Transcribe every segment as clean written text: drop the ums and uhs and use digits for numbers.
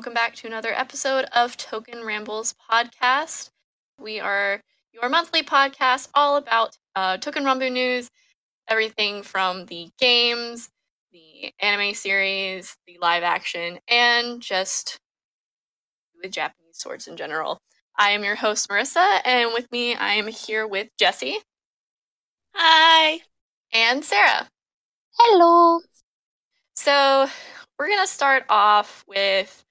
welcome back to another episode of Token Rambles Podcast. We are your monthly podcast all about Token Rambu news, everything from the games, the anime series, the live action, and just with Japanese swords in general. I am your host, Marissa, and with me I am here with Jessie. Hi! And Sarah. Hello! So, we're going to start off with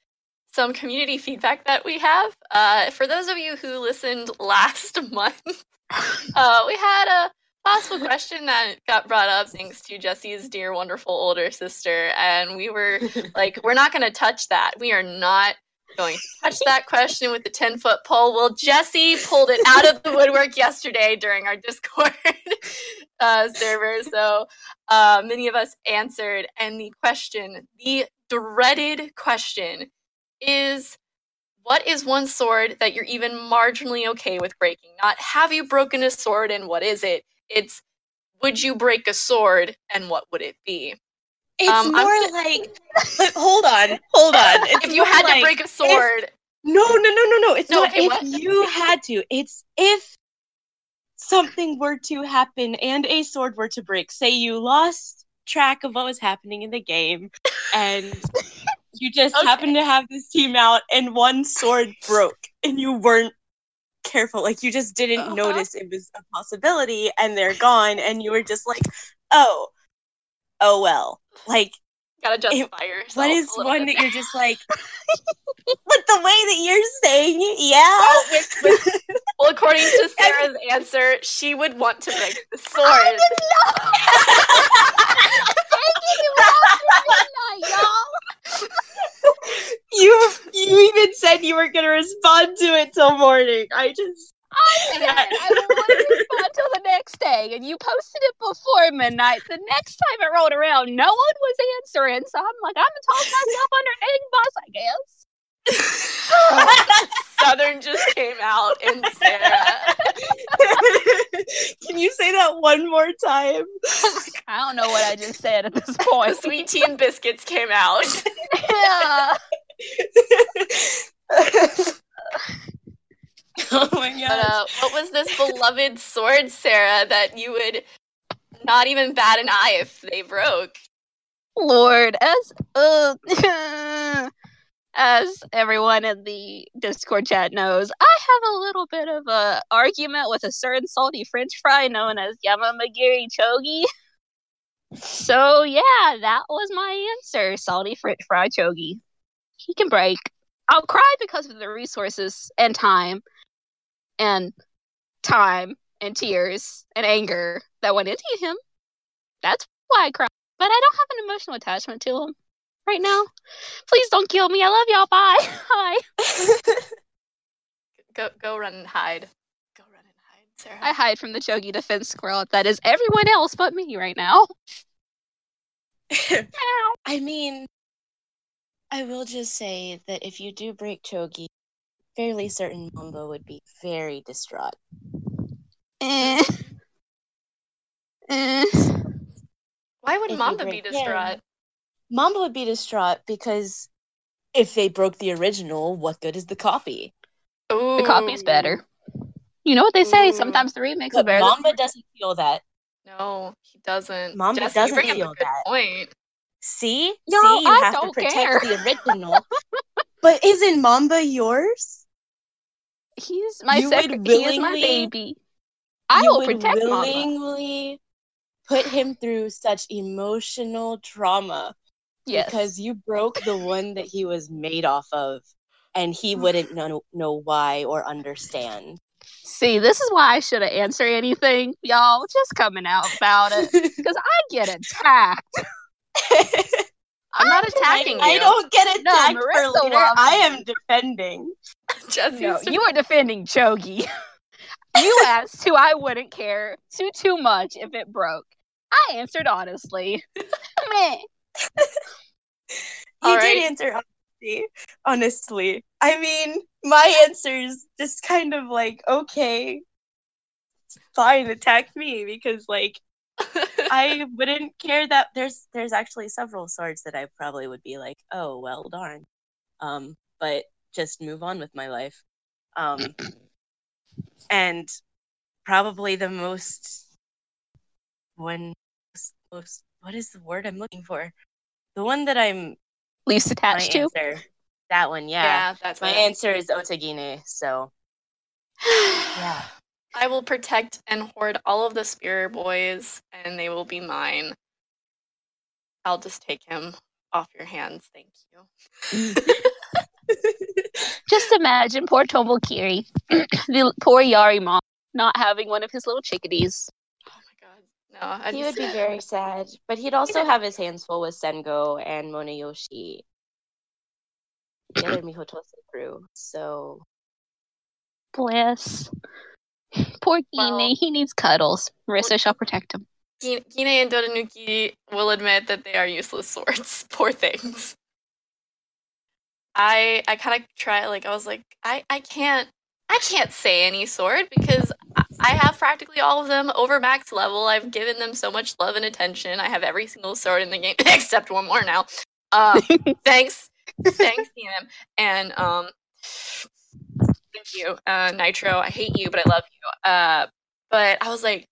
some community feedback that we have. For those of you who listened last month, we had a possible question that got brought up thanks to Jessie's dear, wonderful older sister. And we were like, we're not going to touch that. We are not going to touch that question with the 10-foot pole. Well, Jessie pulled it out of the woodwork yesterday during our Discord server. So many of us answered. And the question, the dreaded question is, what is one sword that you're even marginally okay with breaking? Not have you broken a sword and what is it? It's would you break a sword and what would it be? It's hold on. It's if you had to break a sword. No. It's no, not okay, if what? You had to. It's if something were to happen and a sword were to break. Say you lost track of what was happening in the game and you just happened to have this team out and one sword broke and you weren't careful. Like you just didn't notice it was a possibility and they're gone and you were just like, oh well. Like, gotta justify yourself. What is one that you're just like, with the way that you're saying it, yeah? Well, well according to Sarah's answer, she would want to break the sword. I would love it. You even said you weren't going to respond to it till morning. I didn't respond till the next day, and you posted it before midnight. The next time it rolled around, no one was answering, so I'm like, I'm gonna talk myself under egg boss, I guess. Southern just came out, and Sarah. Can you say that one more time? I don't know what I just said at this point. The sweet tea and biscuits came out. Yeah. Oh my god! What was this beloved sword, Sarah, that you would not even bat an eye if they broke? Lord, as everyone in the Discord chat knows, I have a little bit of a argument with a certain salty French fry known as Yama Magiri Chogi. So yeah, that was my answer, salty French fry Chogi. He can break. I'll cry because of the resources and time and tears and anger that went into him. That's why I cry. But I don't have an emotional attachment to him right now. Please don't kill me. I love y'all. Bye. Hi. Go run and hide. Go run and hide, Sarah. I hide from the Chogi defense squirrel that is everyone else but me right now. I mean, I will just say that if you do break Chogi, fairly certain Mamba would be very distraught. Why would Mamba be distraught? Yeah. Mamba would be distraught because if they broke the original, what good is the copy? Ooh. The copy's better. You know what they say, sometimes the remix is better. Mamba doesn't feel that. No, he doesn't. Mamba doesn't feel that. Point. See? No, see, you I have don't to protect care. The original. But isn't Mamba yours? He's my second. He is my baby. I will protect Mamba. You would willingly put him through such emotional trauma. Yes. Because you broke the one that he was made off of, and he wouldn't know why or understand. See, this is why I shouldn't answer anything, y'all. Just coming out about it. Because I get attacked. I'm not attacking you. I don't get attacked for later. I am defending. You are defending Chogi. You asked who I wouldn't care too much if it broke. I answered honestly. Did answer honestly. I mean, my answer is just kind of like, okay, fine, attack me because like I wouldn't care that there's actually several swords that I probably would be like, oh, well, darn. but just move on with my life. And probably the most, what is the word I'm looking for? The one that I'm least attached to? That one, yeah. Yeah, that's my answer is Otagine, so. Yeah. I will protect and hoard all of the Spear Boys, and they will be mine. I'll just take him off your hands, thank you. Just imagine poor Tomokiri, the poor Yari mom, not having one of his little chickadees. No, he would be very sad, but he'd also have his hands full with Sengo and Monoyoshi, the other Mihotose crew. So, bless poor Kine. Well, he needs cuddles. Marissa shall protect him. Kine and Doranuki will admit that they are useless swords. Poor things. I kind of try. Like I was like, I can't say any sword because I have practically all of them over max level. I've given them so much love and attention. I have every single sword in the game except one more now. Thanks, DM, and thank you, Nitro. I hate you, but I love you. But I was like,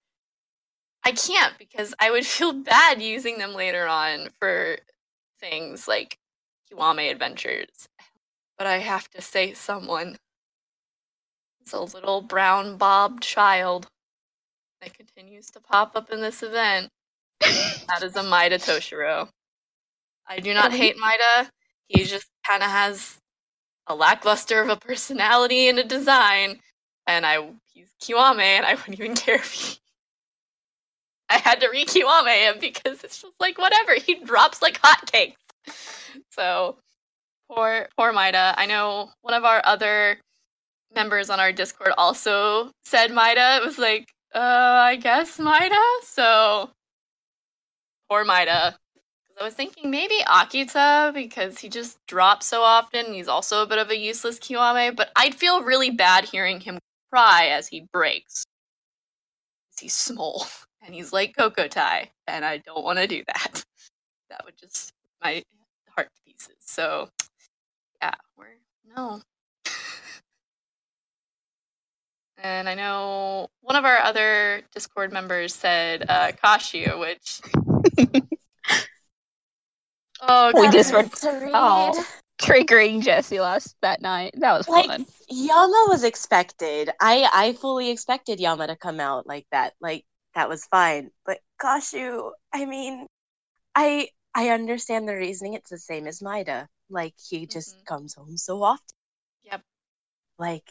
I can't because I would feel bad using them later on for things like Kiwame adventures. But I have to say, someone. A little brown bobbed child that continues to pop up in this event. That is a Maeda Toshiro. I do not hate Maeda. He just kind of has a lackluster of a personality and a design, and he's Kiwame, and I wouldn't even care if I had to re-Kiwame him because it's just like, whatever, he drops like hotcakes. So, poor Maeda. I know one of our other members on our Discord also said Maeda. It was like, I guess Maeda? So, poor Maeda. I was thinking maybe Akita, because he just drops so often, and he's also a bit of a useless Kiwame, but I'd feel really bad hearing him cry as he breaks. He's small, and he's like Kokotai, and I don't want to do that. That would just my heart to pieces. So, yeah, no. And I know one of our other Discord members said Kashu, which... oh, God. We just were triggering Jessie that night. That was fun. Yama was expected. I fully expected Yama to come out like that. Like, that was fine. But Kashu, I mean, I understand the reasoning. It's the same as Maeda. Like, he just comes home so often. Yep. Like...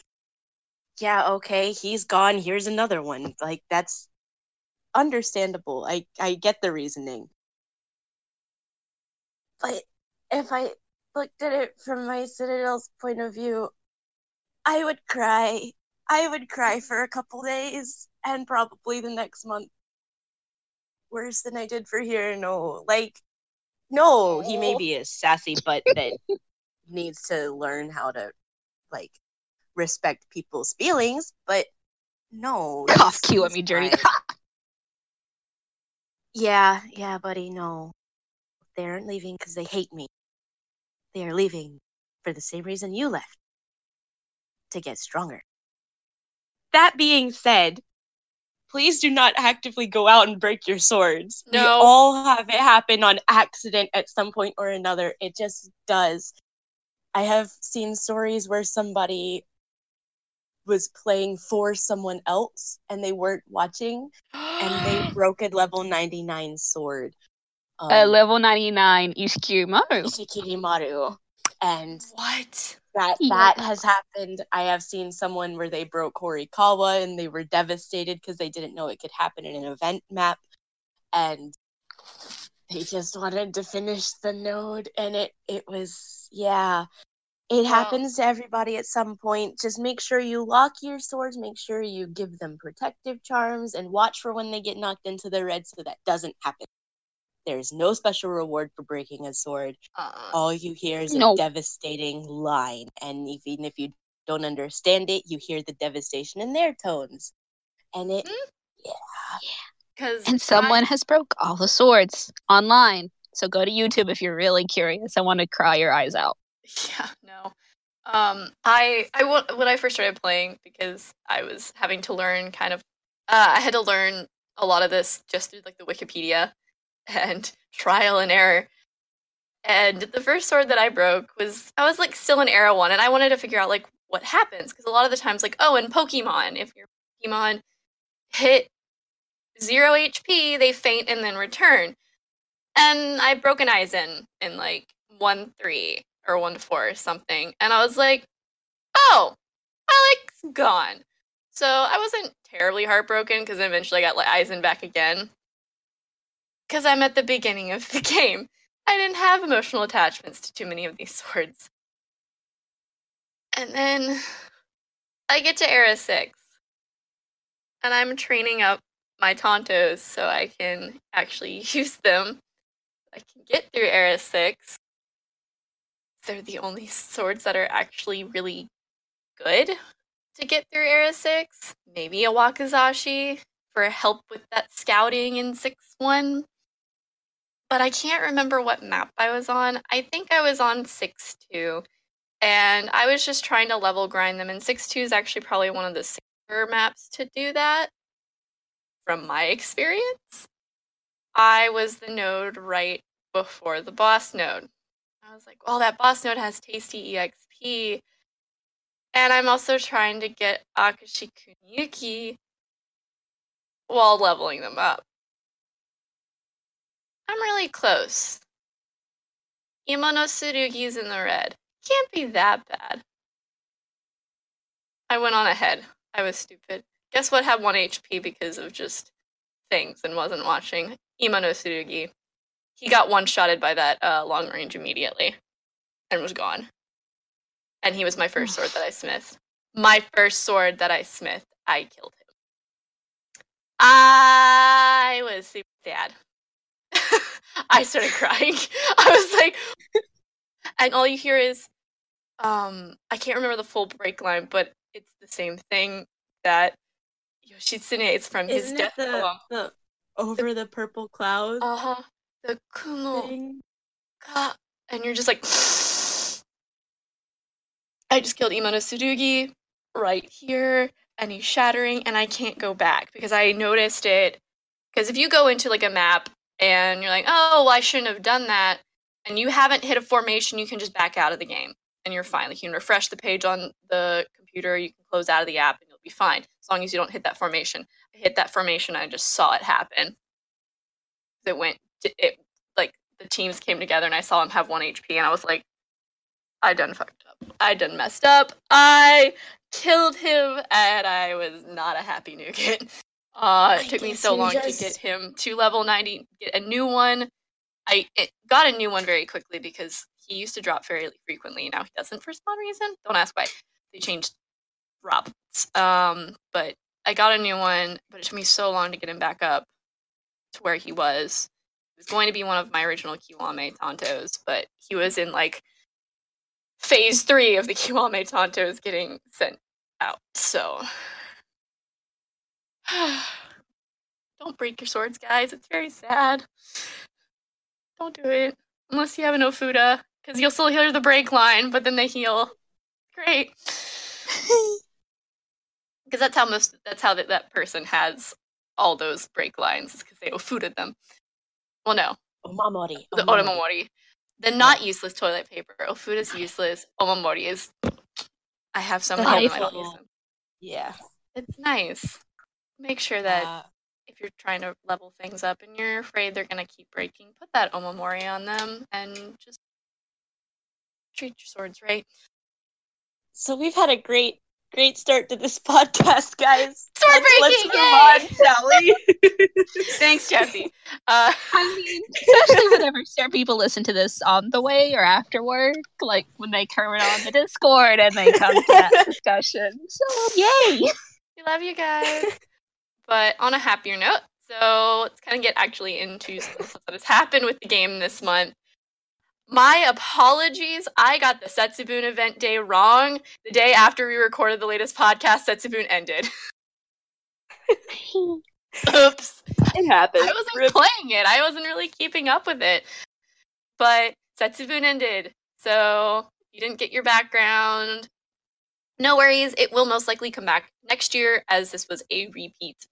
yeah, okay, he's gone, here's another one. Like, that's understandable. I get the reasoning. But if I looked at it from my Citadel's point of view, I would cry. I would cry for a couple days, and probably the next month. Worse than I did for Hirano. Like, no, he may be a sassy butt that needs to learn how to, like, respect people's feelings, but no. Cough Kiwami journey. Yeah, buddy, no. They aren't leaving because they hate me. They are leaving for the same reason you left. To get stronger. That being said, please do not actively go out and break your swords. No. We all have it happen on accident at some point or another. It just does. I have seen stories where somebody was playing for someone else and they weren't watching and they broke a level 99 sword. A level 99 Ishikiri Maru. And what? That has happened. I have seen someone where they broke Horikawa and they were devastated because they didn't know it could happen in an event map. And they just wanted to finish the node and it was, yeah. It happens to everybody at some point. Just make sure you lock your swords. Make sure you give them protective charms and watch for when they get knocked into the red so that doesn't happen. There's no special reward for breaking a sword. All you hear is a devastating line. And even if you don't understand it, you hear the devastation in their tones. And it, And someone has broke all the swords online. So go to YouTube if you're really curious. I want to cry your eyes out. Yeah, no. When I first started playing, because I was having to learn I had to learn a lot of this just through like the Wikipedia and trial and error. And the first sword that I broke was like still an era one, and I wanted to figure out like what happens, because a lot of the times like, oh, in Pokemon, if your Pokemon hit 0 HP, they faint and then return. And I broke an Aizen in like 1-3 or 1-4 or something, and I was like, oh, Alex gone. So I wasn't terribly heartbroken, because eventually I got like Aizen back again, because I'm at the beginning of the game. I didn't have emotional attachments to too many of these swords. And then I get to Era 6. And I'm training up my Tantos so I can actually use them. I can get through Era 6. They're the only swords that are actually really good to get through Era 6. Maybe a Wakizashi for help with that scouting in 6-1. But I can't remember what map I was on. I think I was on 6-2, and I was just trying to level grind them, and 6-2 is actually probably one of the safer maps to do that, from my experience. I was the node right before the boss node. I was like, well, that boss node has tasty EXP, and I'm also trying to get Akashi Kunyuki while leveling them up. I'm really close. Imanotsurugi's in the red. Can't be that bad. I went on ahead. I was stupid. Guess what had 1 HP because of just things and wasn't watching? Imanotsurugi. He got one-shotted by that long range immediately and was gone. And he was my first sword that I smithed. I killed him. I was super sad. I started crying. I was like, and all you hear is, I can't remember the full break line, but it's the same thing that Yoshitsune is from. Isn't his death poem. The over the purple clouds. Uh-huh. The kumo. And you're just like, I just killed Imanotsurugi right here, and he's shattering, and I can't go back, because I noticed it. Because if you go into like a map, and you're like, oh, well, I shouldn't have done that, and you haven't hit a formation, you can just back out of the game, and you're fine. Like, you can refresh the page on the computer, you can close out of the app, and you'll be fine, as long as you don't hit that formation. I hit that formation, and I just saw it happen. The teams came together, and I saw him have 1 HP, and I was like, I done fucked up. I done messed up. I killed him, and I was not a happy new kid. It took me so long to get him to level 90, get a new one. I got a new one very quickly because he used to drop very frequently. Now he doesn't for some reason. Don't ask why. They changed drops. But I got a new one, but it took me so long to get him back up to where he was. He was going to be one of my original Kiwame Tantos, but he was in like phase 3 of the Kiwame Tantos getting sent out, so... Don't break your swords, guys. It's very sad. Don't do it. Unless you have an Ofuda, because you'll still hear the break line, but then they heal. Great. Because that's how that person has all those break lines, is because they Ofuda'd them. Well, no. Omamori. The Omamori. The not useless toilet paper. Ofuda's useless. Omamori is... I have some of them, I don't use them. Yeah. It's nice. Make sure that if you're trying to level things up and you're afraid they're going to keep breaking, put that Omamori on them and just treat your swords right. So we've had a great, great start to this podcast, guys. Sword breaking! Let's move on, shall we? Thanks, Jesse. I mean, especially whenever people listen to this on the way or after work, like when they come on the Discord and they come to that discussion. So, yay! We love you guys. But on a happier note, so let's kind of get actually into some stuff that has happened with the game this month. My apologies, I got the Setsubun event day wrong. The day after we recorded the latest podcast, Setsubun ended. Oops. It happened. I wasn't playing it. I wasn't really keeping up with it. But Setsubun ended. So you didn't get your background, no worries. It will most likely come back next year, as this was a repeat as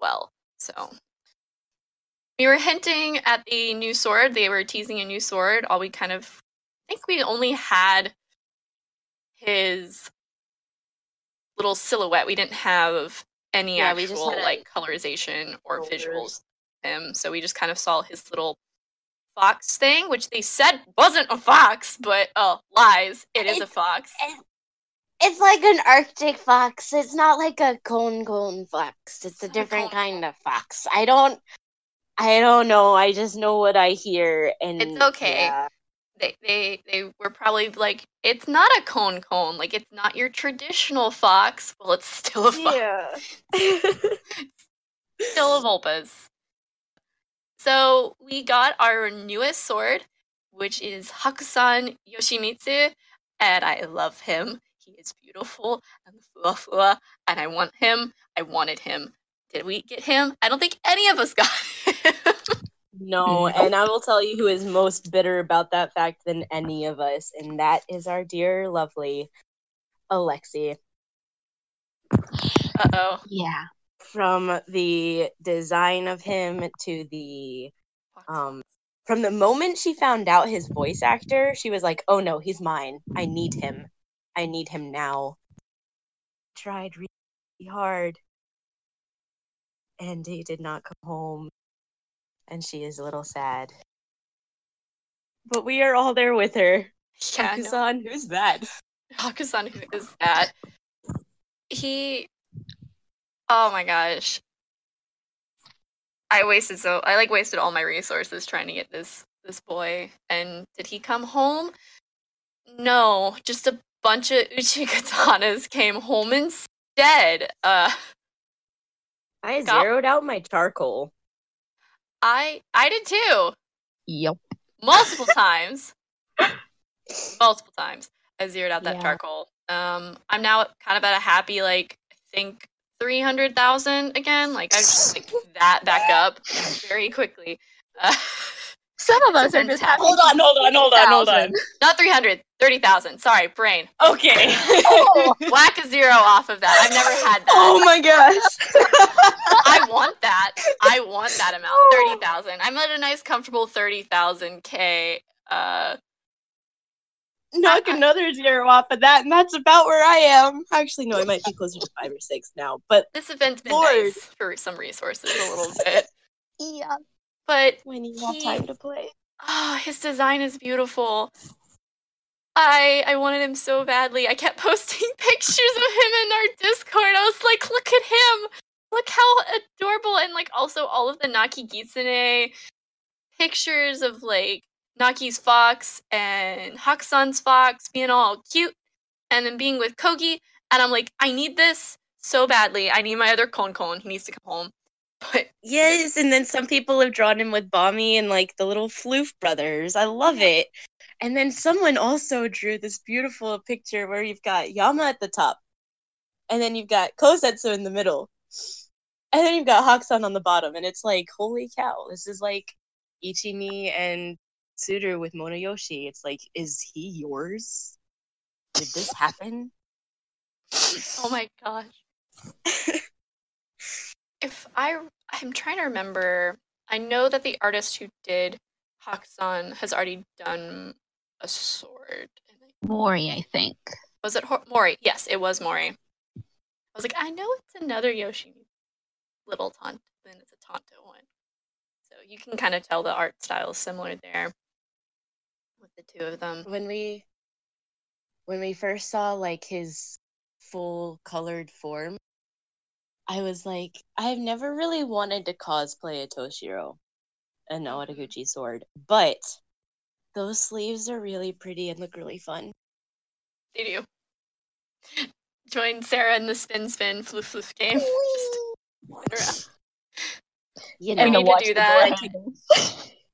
well. So we were hinting at the new sword. They were teasing a new sword. All we kind of I think we only had his little silhouette. We didn't have any actual like colorization or visuals of him. So we just kind of saw his little fox thing, which they said wasn't a fox, but lies. It is a fox. It's like an Arctic fox. It's not like a cone fox. It's a different kind of fox. I don't know. I just know what I hear, and it's okay. Yeah. They were probably like, it's not a cone. Like, it's not your traditional fox. Well, it's still a fox. Yeah. Still a Vulpes. So we got our newest sword, which is Hakusan Yoshimitsu, and I love him. He is beautiful and fluffy, and I want him. I wanted him. Did we get him? I don't think any of us got him. No, and I will tell you who is most bitter about that fact than any of us, and that is our dear, lovely Alexi. Uh-oh. Yeah. From the design of him to the... from the moment she found out his voice actor, she was like, oh no, he's mine. I need him. I need him now. Tried really hard, and he did not come home. And she is a little sad. But we are all there with her. Yeah, Hakusan, who's that? Hakusan, who is that? He... Oh my gosh. I wasted all my resources trying to get this boy. And did he come home? No. Just a bunch of Uchi Katanas came home instead. I zeroed out my charcoal. I did too. Yep. Multiple times. Multiple times. I zeroed out that charcoal. I'm now kind of at a happy, like, I think 300,000 again. Like, I've just picked that back up very quickly. Some of us are just happy. Hold on. Not 300, 30,000. Sorry, brain. Okay. Whack a zero off of that. I've never had that. Oh my gosh. I want that amount. 30,000. I'm at a nice, comfortable 30,000K. Knock another zero off of that, and that's about where I am. Actually, no, I might be closer to 5 or 6 now. But this event's been nice for some resources a little bit. Yeah. But when you have time to play. Oh, his design is beautiful. I wanted him so badly. I kept posting pictures of him in our Discord. I was like, look at him. Look how adorable. And, like, also all of the Naki Gitsune pictures of, like, Naki's fox and Hakusan's fox being all cute and then being with Kogi. And I'm like, I need this so badly. I need my other Konkon. He needs to come home. But yes, and then some people have drawn him with Bami and, like, the little Floof brothers. I love it. And then someone also drew this beautiful picture where you've got Yama at the top. And then you've got Kosetsu in the middle. And then you've got Hakusan on the bottom. And it's like, holy cow, this is like Ichimi and Tsuru with Monoyoshi. It's like, is he yours? Did this happen? Oh my gosh. I'm trying to remember. I know that the artist who did Hakusan has already done a sword. Mori, I think. Was it Mori? Yes, it was Mori. I was like, I know it's another Yoshi little Tonto, then it's a Tonto one. So you can kind of tell the art style is similar there with the two of them. When we first saw, like, his full colored form, I was like, I've never really wanted to cosplay a Toshiro, an Odaguchi sword, but those sleeves are really pretty and look really fun. They do. Join Sarah in the spin floof game. Just wander around. You know, I need to do that.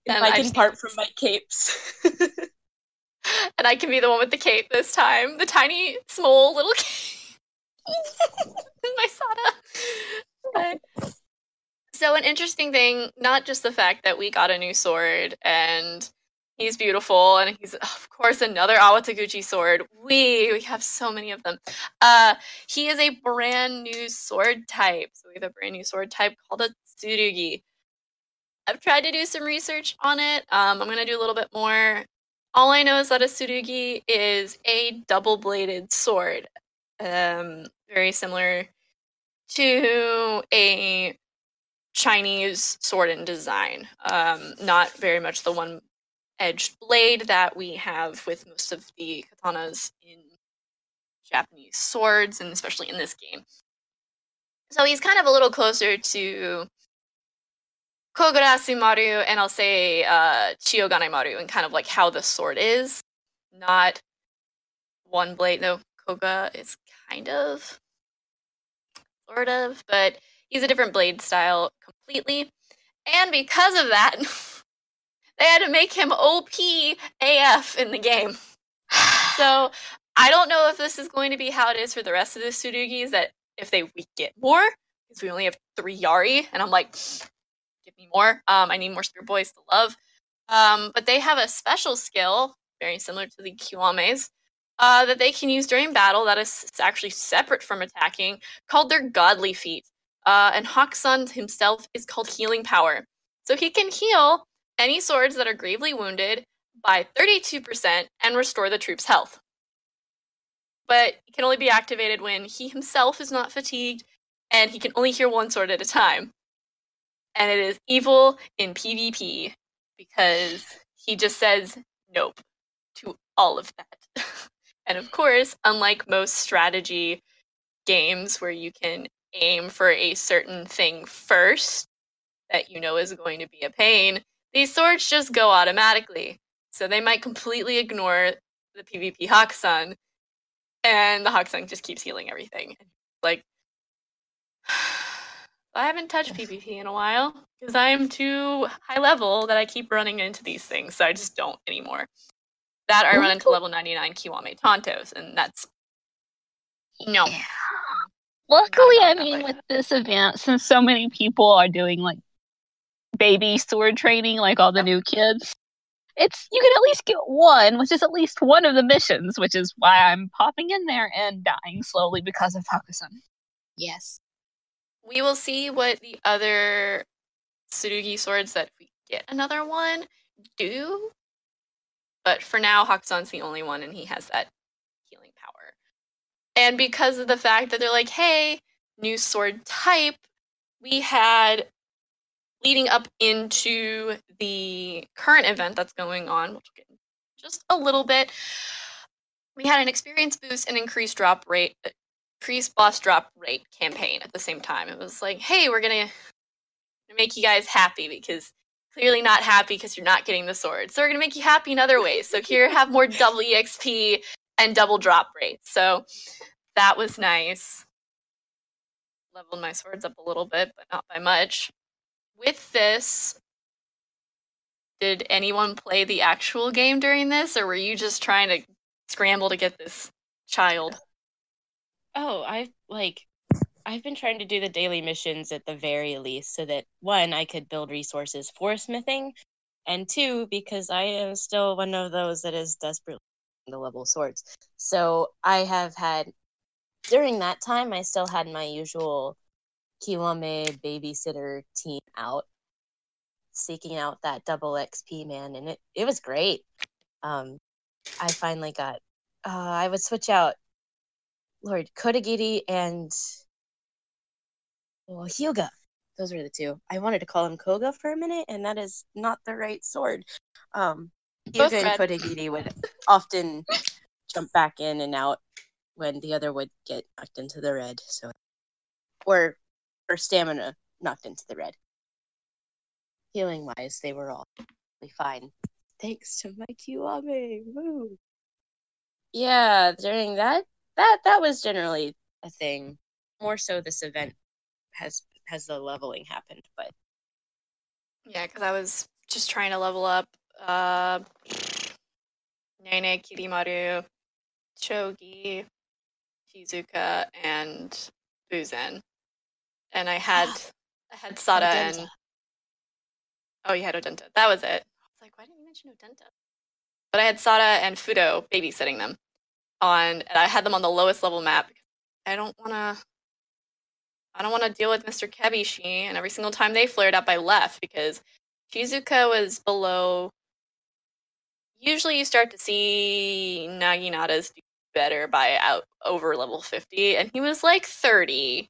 I can part from my capes. And I can be the one with the cape this time. The tiny, small, little cape. My Sada. So an interesting thing, not just the fact that we got a new sword and He's beautiful, and he's, of course, another Awataguchi sword. We have so many of them. He is a brand new sword type. So we have a brand new sword type called a Tsurugi. I've tried to do some research on it. I'm going to do a little bit more. All I know is that a Tsurugi is a double-bladed sword. Very similar to a Chinese sword in design. Not very much the one edged blade that we have with most of the katanas in Japanese swords, and especially in this game. So he's kind of a little closer to Kogarasu Maru, and I'll say Chiyogane Maru, and kind of like how the sword is. Not one blade, though. Koga is kind of, sort of, but he's a different blade style completely. And because of that, they had to make him OP AF in the game. So I don't know if this is going to be how it is for the rest of the Tsurugis, that if we get more, because we only have 3 Yari, and I'm like, give me more. I need more Spirit Boys to love. But they have a special skill, very similar to the Kiwames, that they can use during battle that is actually separate from attacking, called their Godly Feat. And Hakusan himself is called Healing Power. So he can heal any swords that are gravely wounded by 32% and restore the troop's health. But it can only be activated when he himself is not fatigued, and he can only hear one sword at a time. And it is evil in PvP, because he just says nope to all of that. And of course, unlike most strategy games where you can aim for a certain thing first that you know is going to be a pain, these swords just go automatically, so they might completely ignore the PvP Hakusan, and the Hakusan just keeps healing everything. Like, I haven't touched PvP in a while, because I am too high level that I keep running into these things, so I just don't anymore. That I run into level 99 Kiwame Tantos, and that's... no. Yeah. Luckily, I mean, with this event, since so many people are doing, like, baby sword training, like all the new kids, you can at least get one, which is at least one of the missions, which is why I'm popping in there and dying slowly because of Hakusan. Yes. We will see what the other Tsurugi swords that we get another one do, but for now Hakusan's the only one, and he has that healing power. And because of the fact that they're like, hey, new sword type, we had leading up into the current event that's going on, which we'll get into just a little bit, we had an experience boost and increased boss drop rate campaign at the same time. It was like, hey, we're going to make you guys happy, because clearly not happy because you're not getting the sword. So we're going to make you happy in other ways. So here, have more double EXP and double drop rates. So that was nice. Leveled my swords up a little bit, but not by much. With this, did anyone play the actual game during this, or were you just trying to scramble to get this child? Oh, I've been trying to do the daily missions at the very least, so that, one, I could build resources for smithing, and two, because I am still one of those that is desperately in the level swords. So I have had, during that time, I still had my usual Kiwame babysitter team out seeking out that double XP, man, and it was great. I finally got I would switch out Lord Kodagiri and Hyuga. Those were the two. I wanted to call him Koga for a minute, and that is not the right sword. Hyuga and Kodagiri would often jump back in and out when the other would get knocked into the red, so or stamina knocked into the red. Healing-wise, they were all really fine, thanks to my Kiwame. Woo! Yeah, during that was generally a thing. More so, this event has the leveling happened, but yeah, because I was just trying to level up Nene, Kirimaru, Chogi, Shizuka, and Bizen. And I had Sada Odenta. And... oh, you had Odenta. That was it. I was like, why didn't you mention Odenta? But I had Sada and Fudo babysitting them, and I had them on the lowest level map. I don't want to deal with Mr. Kebishi, and every single time they flared up, I left because Shizuka was below. Usually, you start to see Naginata's do better by out over level 50, and he was like 30,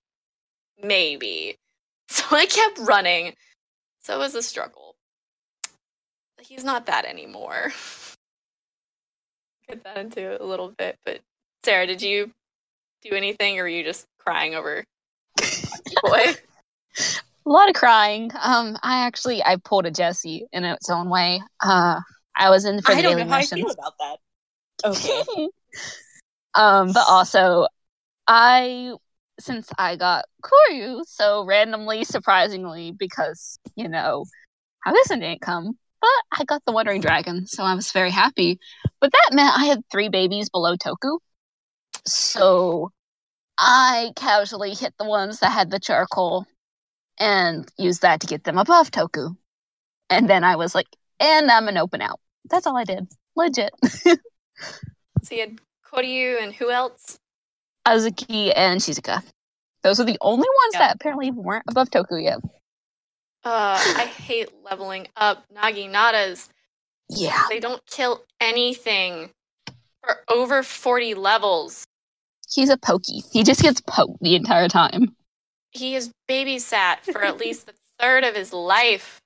maybe. So I kept running. So it was a struggle. But he's not that anymore. Get that into it a little bit, but Sarah, did you do anything, or were you just crying over boy? A lot of crying. I pulled a Jessie in its own way. I was in for the alien missions. I don't know how I feel about that. Okay. But also, since I got Koryu so randomly, surprisingly, because, you know, Hakusan didn't come, but I got the Wandering Dragon, so I was very happy. But that meant I had 3 babies below Toku, so I casually hit the ones that had the charcoal and used that to get them above Toku. And then I was like, and I'm an open out. That's all I did. Legit. So you had Koryu and who else? Azuki and Shizuka. Those are the only ones that apparently weren't above Toku yet. I hate leveling up Naginatas. Yeah. They don't kill anything for over 40 levels. He's a pokey. He just gets poked the entire time. He is babysat for at least a third of his life.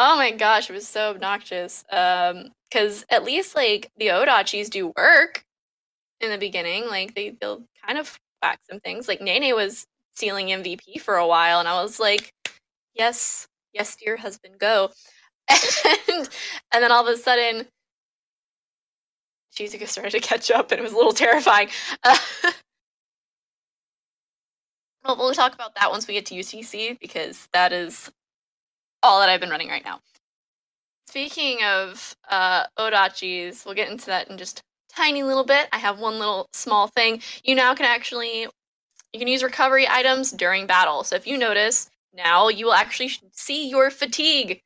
Oh my gosh, it was so obnoxious. Because at least, like, the Odachis do work. In the beginning, like, they'll kind of whack some things. Like, Nene was stealing MVP for a while, and I was like, yes, dear husband, go. And then all of a sudden, Shizuka started to catch up, and it was a little terrifying. Well, we'll talk about that once we get to UCC, because that is all that I've been running right now. Speaking of Odachis, we'll get into that in just tiny little bit. I have one little small thing. You now can you can use recovery items during battle. So if you notice, now you will actually see your fatigue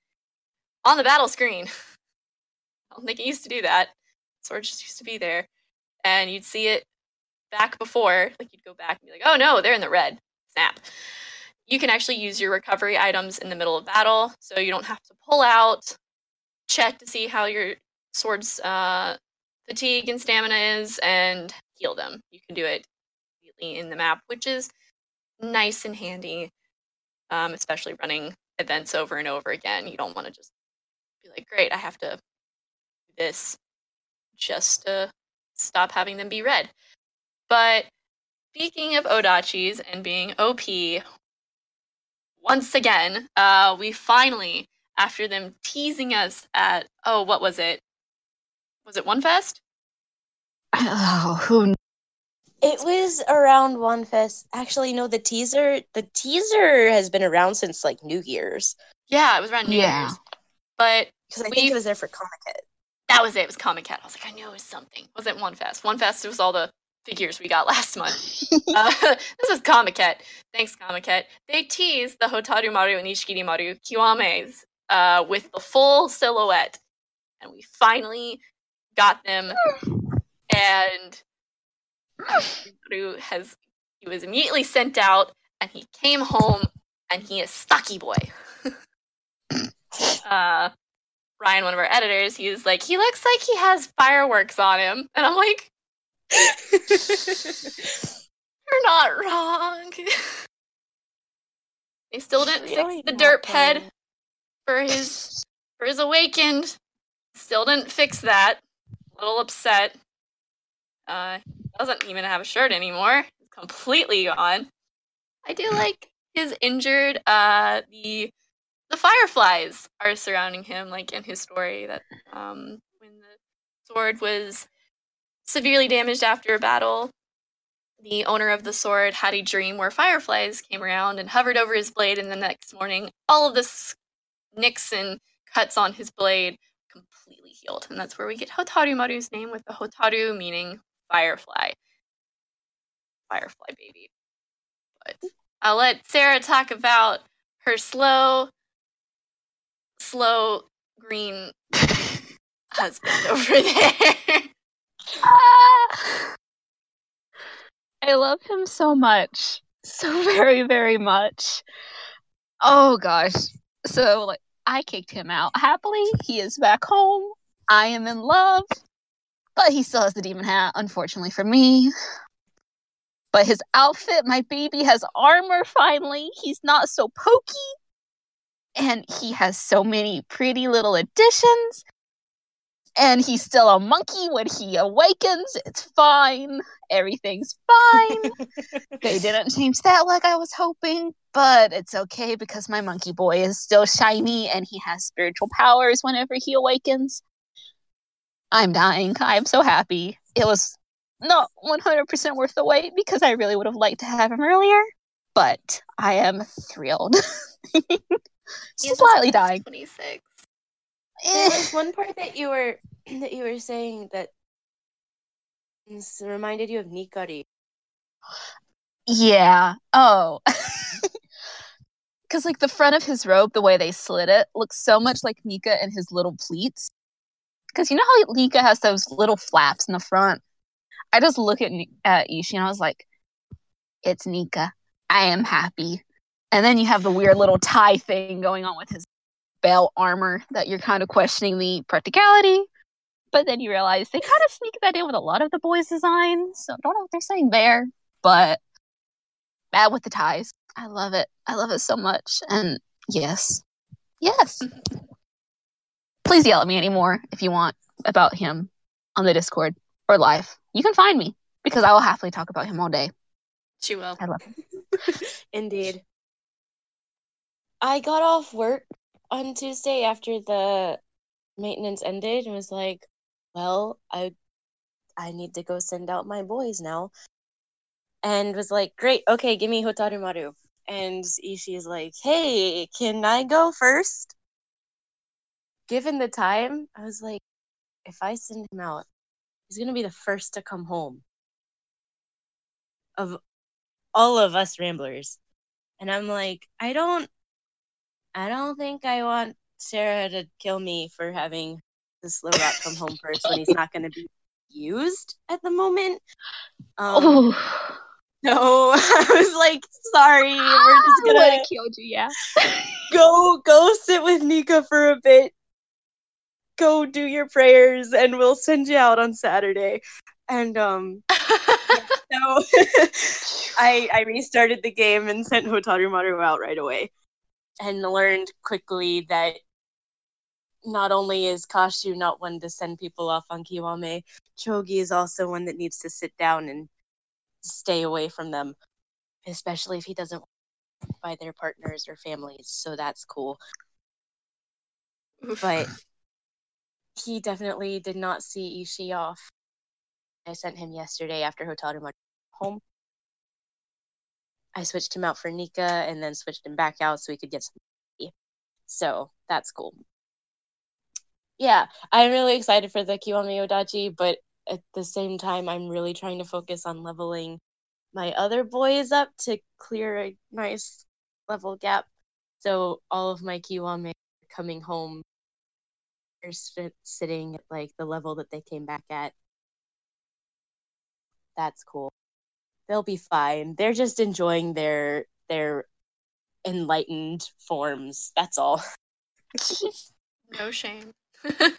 on the battle screen. I don't think it used to do that. Sword just used to be there. And you'd see it back before. Like, you'd go back and be like, oh no, they're in the red. Snap. You can actually use your recovery items in the middle of battle, so you don't have to pull out, check to see how your sword's fatigue and stamina is, and heal them. You can do it immediately in the map, which is nice and handy, especially running events over and over again. You don't want to just be like, great, I have to do this just to stop having them be red. But speaking of Odachis and being OP, once again, we finally, after them teasing us at, what was it? Was it OneFest? It was around OneFest. Actually, no, the teaser has been around since, like, New Year's. Yeah, it was around New Year's. But because I think it was there for Comic-Con. That was it. It was Comic-Con. I was like, I knew it was something. Was it OneFest? OneFest was all the figures we got last month. This was Comic-Con. Thanks, Comic-Con. They teased the Hotarumaru and Ishikiri Maru Kiwames with the full silhouette. And we finally got them, and Maru he was immediately sent out, and he came home, and he is stocky boy. Ryan, one of our editors, he was like, he looks like he has fireworks on him, and I'm like, you're not wrong. They still didn't fix the derp head for his awakened. Still didn't fix that. A little upset. Doesn't even have a shirt anymore. It's completely gone. I do like his injured. The fireflies are surrounding him, like in his story, that when the sword was severely damaged after a battle, the owner of the sword had a dream where fireflies came around and hovered over his blade, and the next morning, all of this nicks and cuts on his blade completely healed. And that's where we get Hotarumaru's name, with the Hotaru meaning firefly. Firefly baby. But I'll let Sarah talk about her slow green husband over there. I love him so much. So very, very much. Oh, gosh. So, like, I kicked him out happily. He is back home. I am in love. But he still has the demon hat, unfortunately for me. But his outfit, my baby has armor, finally. He's not so pokey. And he has so many pretty little additions. And he's still a monkey when he awakens. It's fine. Everything's fine. They didn't change that like I was hoping. But it's okay because my monkey boy is still shiny and he has spiritual powers whenever he awakens. I'm dying. I'm so happy. It was not 100% worth the wait because I really would have liked to have him earlier. But I am thrilled. Slightly dying. 26. There was one part that you were saying that reminded you of Nikari. Yeah. Oh. Because, like, the front of his robe, the way they slid it, looks so much like Nika and his little pleats. Because you know how Nika has those little flaps in the front? I just look at Ishii and I was like, it's Nika. I am happy. And then you have the weird little tie thing going on with his bell armor that you're kind of questioning the practicality, but then you realize they kind of sneak that in with a lot of the boys' designs, so I don't know what they're saying there, but bad with the ties. I love it so much, and yes please yell at me anymore if you want about him on the Discord or live. You can find me because I will happily talk about him all day. She will. I love him. Indeed. I got off work on Tuesday after the maintenance ended and was like, well, I need to go send out my boys now. And was like, great, okay, give me Hotarumaru. And Ishii's like, hey, can I go first? Given the time, I was like, if I send him out, he's going to be the first to come home of all of us ramblers. And I'm like, I don't think I want Sarah to kill me for having the slow rock come home first when he's not going to be used at the moment. No, I was like, sorry, we're just going to kill you, yeah. Go sit with Nika for a bit. Go do your prayers and we'll send you out on Saturday. And so I restarted the game and sent Hotarumaru out right away. And learned quickly that not only is Kashu not one to send people off on Kiwame, Chogi is also one that needs to sit down and stay away from them, especially if he doesn't want to be by their partners or families, so that's cool. But he definitely did not see Ishii off. I sent him yesterday after Hotarumaru home. I switched him out for Nika and then switched him back out so we could get some money. So that's cool. Yeah, I'm really excited for the Kiwami Odachi, but at the same time, I'm really trying to focus on leveling my other boys up to clear a nice level gap. So all of my Kiwami are coming home are sitting at like the level that they came back at. That's cool. They'll be fine. They're just enjoying their enlightened forms. That's all. No shame. That's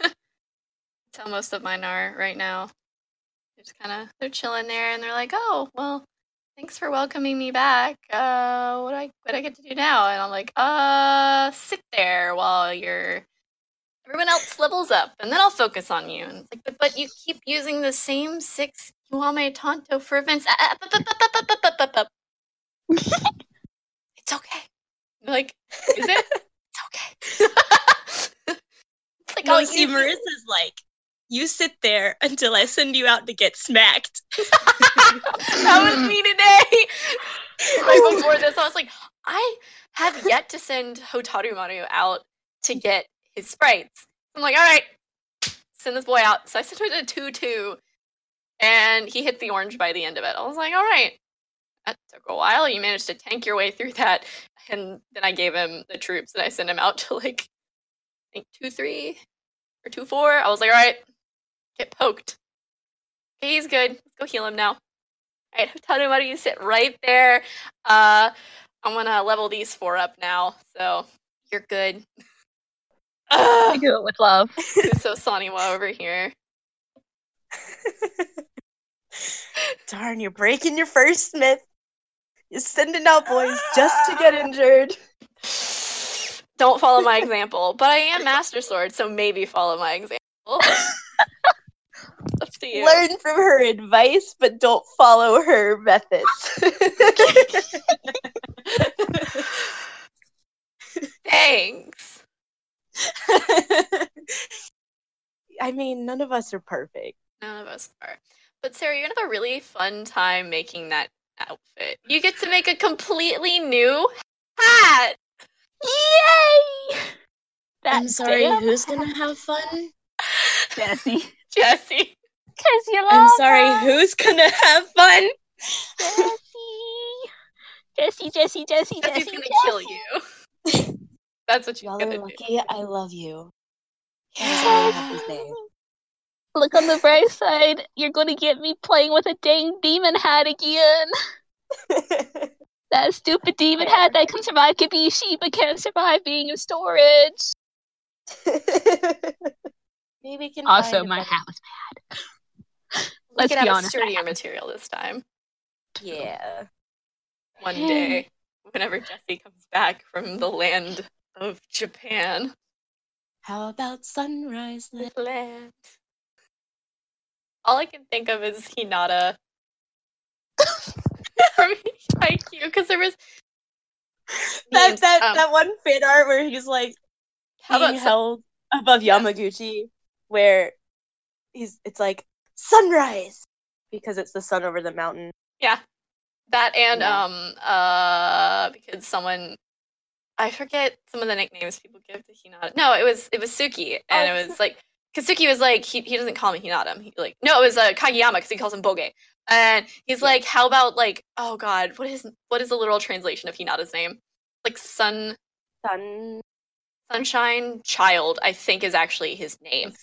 how most of mine are right now. They're just kind of, they're chilling there and they're like, oh, well, thanks for welcoming me back. What do I get to do now? And I'm like, sit there while everyone else levels up and then I'll focus on you. And it's like, but you keep using the same six Kiwame Tonto for events. It's okay. You're like, is it? It's okay. It's like, no, see, Marissa's like, you sit there until I send you out to get smacked. That was me today. Right before this, I was like, I have yet to send Hotarumaru out to get his sprites. I'm like, all right, send this boy out. So I sent him to 2-2. And he hit the orange by the end of it. I was like, all right. That took a while. You managed to tank your way through that. And then I gave him the troops and I sent him out to 2-3. or 2-4. I was like, all right, get poked. Okay, he's good. Let's go heal him now. All right, Hotarumaru, you sit right there. I'm going to level these four up now, so you're good. I do it with love. So Soniwa over here. Darn, you're breaking your first myth. You're sending out boys just to get injured. Don't follow my example, but I am Master Sword, so maybe follow my example. Up to you. Learn from her advice, but don't follow her methods. Thanks. I mean, none of us are perfect. None of us are. But Sarah, you're going to have a really fun time making that outfit. You get to make a completely new hat! Yay! I'm sorry, who's going to have fun? Jessie. Because you love I'm sorry, us. Who's going to have fun? Jessie. Jessie's going to kill you. That's what you're going to do. Lucky, I love you. Yeah. Look on the bright side. You're going to get me playing with a dang demon hat again. That stupid demon hat that can survive could be sheep, but can't survive being in storage. Maybe can also, my hat was bad. Let's be honest. We can have a sturdier material this time. Yeah. One day, whenever Jessie comes back from the land of Japan. How about sunrise, little land? All I can think of is Hinata from Haikyuu, because there was that one fan art where he's like being held above Yamaguchi, where it's like sunrise because it's the sun over the mountain. Yeah, that and because someone I forget some of the nicknames people give to Hinata. No, it was Suki, and it was like. Because Suki was like, he doesn't call me Hinata. It was Kageyama because he calls him Boge. And he's like, how about like, oh god, what is the literal translation of Hinata's name? Like Sunshine Child, I think is actually his name.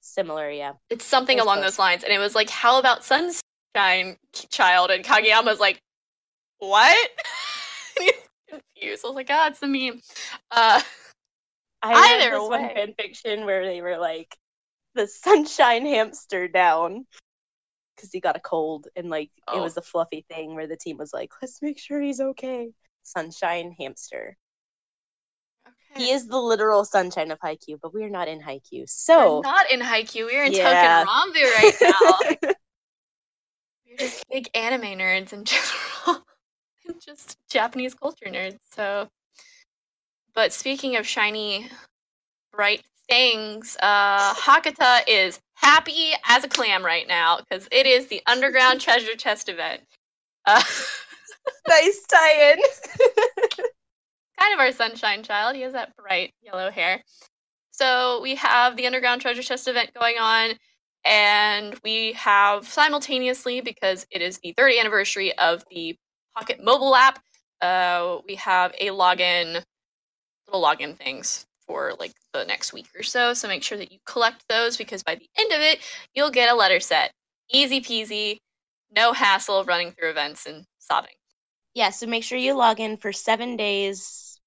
Similar, yeah. It's something along those lines. And it was like, how about Sunshine Child? And Kageyama's like, what? He's confused. I was like, ah, it's the meme. I read this one fanfiction where they were like, the sunshine hamster down because he got a cold and like it was the fluffy thing where the team was like, let's make sure he's okay. Sunshine hamster. Okay. He is the literal sunshine of Haikyuu, but we're not in Haikyuu. So we're not in Haikyuu. We're in Token Rambu right now. We're just big anime nerds in general, and just Japanese culture nerds. So. But speaking of shiny, bright things, Hakata is happy as a clam right now because it is the underground treasure chest event. Nice tie-in. Kind of our sunshine child. He has that bright yellow hair. So we have the underground treasure chest event going on, and we have simultaneously, because it is the 30th anniversary of the Pocket mobile app, we have a little login things for like the next week or so make sure that you collect those, because by the end of it you'll get a letter set. Easy peasy, no hassle of running through events and sobbing. Yeah, so make sure you log in for 7 days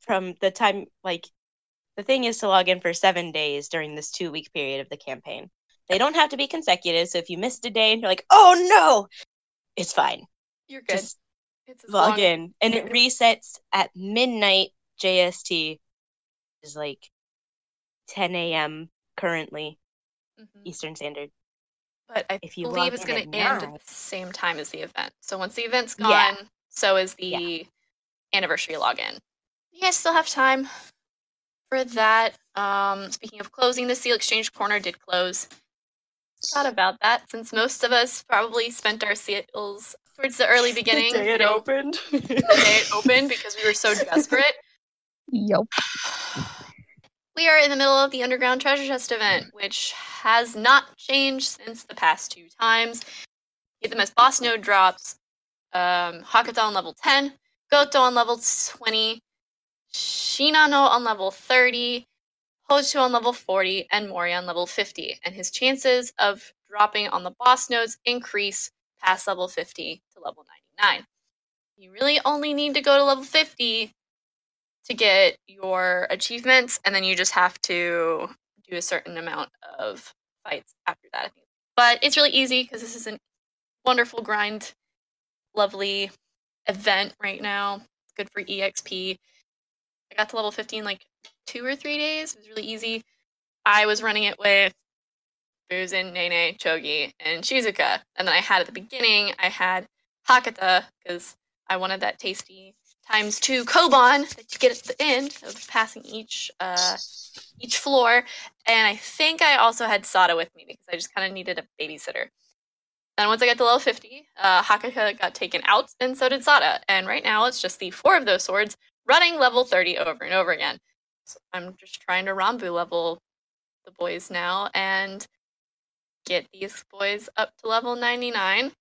from the time, like the thing is to log in for 7 days during this 2-week period of the campaign. They don't have to be consecutive, so if you missed a day and you're like, oh no, it's fine. You're good. Just log in, and it resets at midnight JST, which is like 10 a.m. currently, Eastern Standard. But I believe it's going to end at the same time as the event. So once the event's gone, so is the anniversary login. You guys still have time for that. Speaking of closing, the Seal Exchange Corner did close. Thought about that, since most of us probably spent our seals towards the early beginning. The day it opened. The day it opened, because we were so desperate. Yup. We are in the middle of the Underground Treasure Chest event, which has not changed since the past 2 times. Get them as boss node drops. Hakata on level 10, Goto on level 20, Shinano on level 30, Hoshu on level 40, and Mori on level 50, and his chances of dropping on the boss nodes increase past level 50 to level 99. You really only need to go to level 50 to get your achievements, and then you just have to do a certain amount of fights after that. But it's really easy because this is a wonderful grind, lovely event right now. It's good for EXP. I got to level 50 in like 2 or 3 days. It was really easy. I was running it with Bizen, Nene, Chogi, and Shizuka. And then I had at the beginning, I had Hakata, because I wanted that tasty ×2 Koban that you get at the end of passing each floor. And I think I also had Sada with me because I just kind of needed a babysitter. And once I got to level 50, Hakata got taken out, and so did Sada. And right now it's just the 4 of those swords running level 30 over and over again. So I'm just trying to Rambu level the boys now and get these boys up to level 99.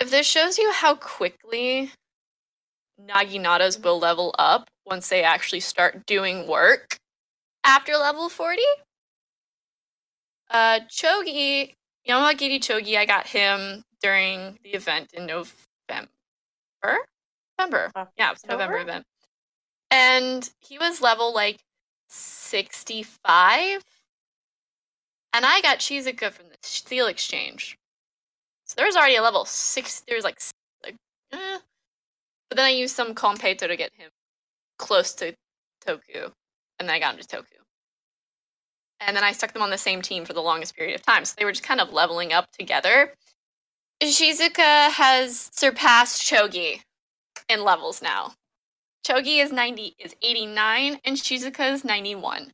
If this shows you how quickly Naginatas will level up once they actually start doing work after level 40, Chogi, Yama Magiri Chogi, I got him during the event in November. Yeah, it was November event. And he was level, 65. And I got Shizuka from the Steel Exchange. So there was already a level 6. There was, But then I used some Konpeito to get him close to Toku. And then I got him to Toku. And then I stuck them on the same team for the longest period of time. So they were just kind of leveling up together. Shizuka has surpassed Chogi in levels now. Chogi is 89, and Shizuka is 91.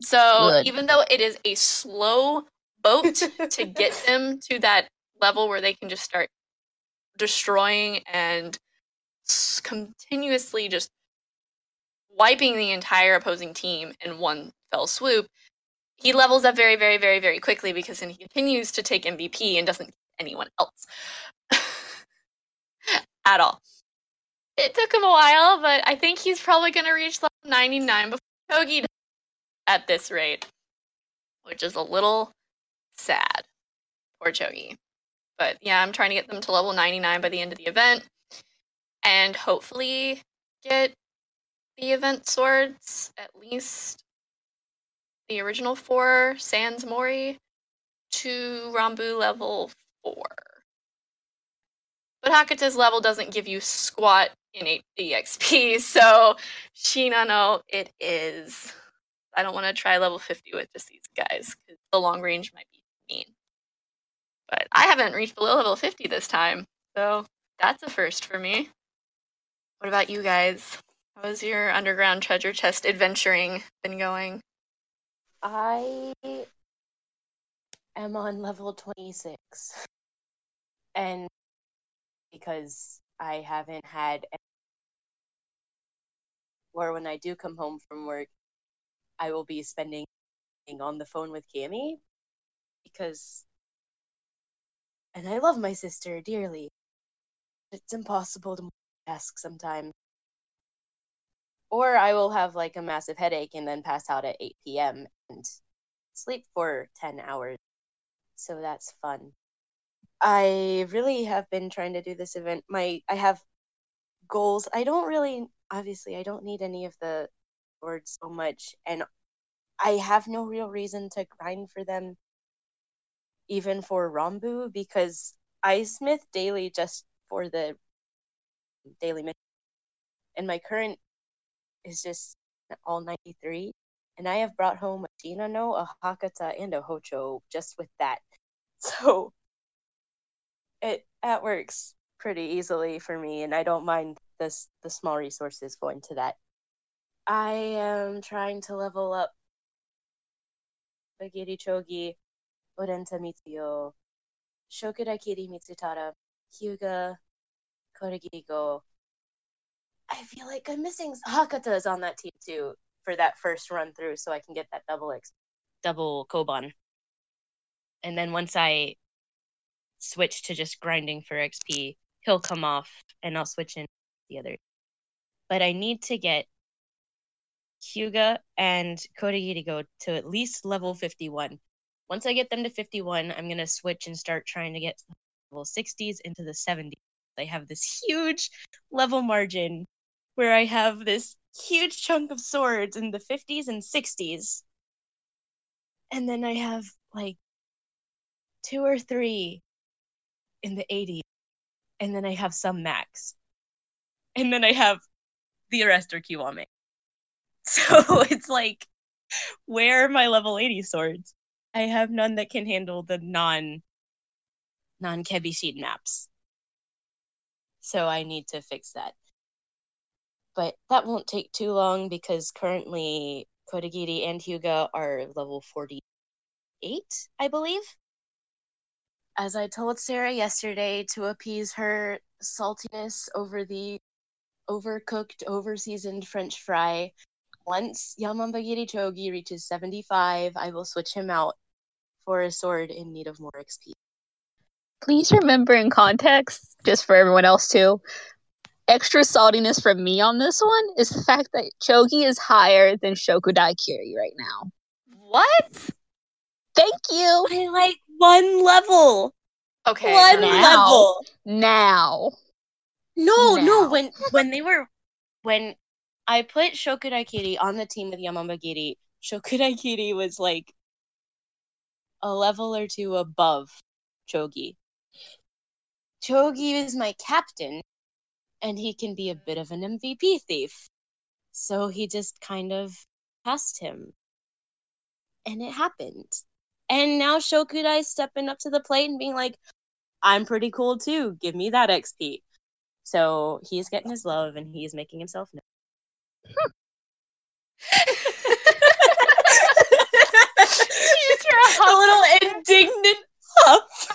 So Good. Even though it is a slow boat to get them to that level where they can just start destroying and continuously just wiping the entire opposing team in one fell swoop, he levels up very, very, very, very quickly because then he continues to take MVP and doesn't get anyone else at all. It took him a while, but I think he's probably going to reach level 99 before Chogi does at this rate, which is a little sad. Poor Chogi. But yeah, I'm trying to get them to level 99 by the end of the event and hopefully get the event swords, at least the original 4 Sans Mori, to Rambu level 4. But Hakata's level doesn't give you squat in EXP, so Shinano it is. I don't want to try level 50 with just these guys, because the long range might be mean. But I haven't reached below level 50 this time, so that's a first for me. What about you guys? How has your underground treasure chest adventuring been going? I am on level 26, and because I haven't had any, or when I do come home from work, I will be spending on the phone with Cammy, and I love my sister dearly. It's impossible to multitask sometimes. Or I will have a massive headache and then pass out at 8 p.m. and sleep for 10 hours. So that's fun. I really have been trying to do this event. I have goals. I don't need any of the swords so much. And I have no real reason to grind for them, even for Rambu, because I smith daily just for the daily mission. And my current is just all 93. And I have brought home a Shinano, a Hakata, and a Hocho just with that. So It works pretty easily for me, and I don't mind the small resources going to that. I am trying to level up Magiri Chogi, Odenta Mitsuyo, Shokurakiri Mitsutara, Hyuga, Korigirigo. I feel like I'm missing Hakata's on that team too for that first run through, so I can get that double Koban. And then once I switch to just grinding for XP, he'll come off, and I'll switch in the other. But I need to get Hyuga and Kodagiri go to at least level 51. Once I get them to 51, I'm going to switch and start trying to get level 60s into the 70s. I have this huge level margin where I have this huge chunk of swords in the 50s and 60s. And then I have like 2 or 3 in the 80s. And then I have some max. And then I have the rest are Kiwame. So it's like, where are my level 80 swords? I have none that can handle the non-Kebi seed maps. So I need to fix that. But that won't take too long because currently Kodagiri and Hyuga are level 48, I believe. As I told Sarah yesterday, to appease her saltiness over the overcooked, overseasoned French fry, once Yama Magiri Chogi reaches 75, I will switch him out for a sword in need of more XP. Please remember in context, just for everyone else too, extra saltiness from me on this one is the fact that Chogi is higher than Shokudai Kiri right now. What? Thank you! I like one level! Okay. One level! Now. No, when they were... When I put Shokudai Kiri on the team with Yama Magiri, Shokudai Kiri was like a level or two above Chogi. Chogi is my captain, and he can be a bit of an MVP thief. So he just kind of passed him. And it happened. And now Shokudai's stepping up to the plate and being like, I'm pretty cool too, give me that XP. So he's getting his love, and he's making himself known. A little indignant huff.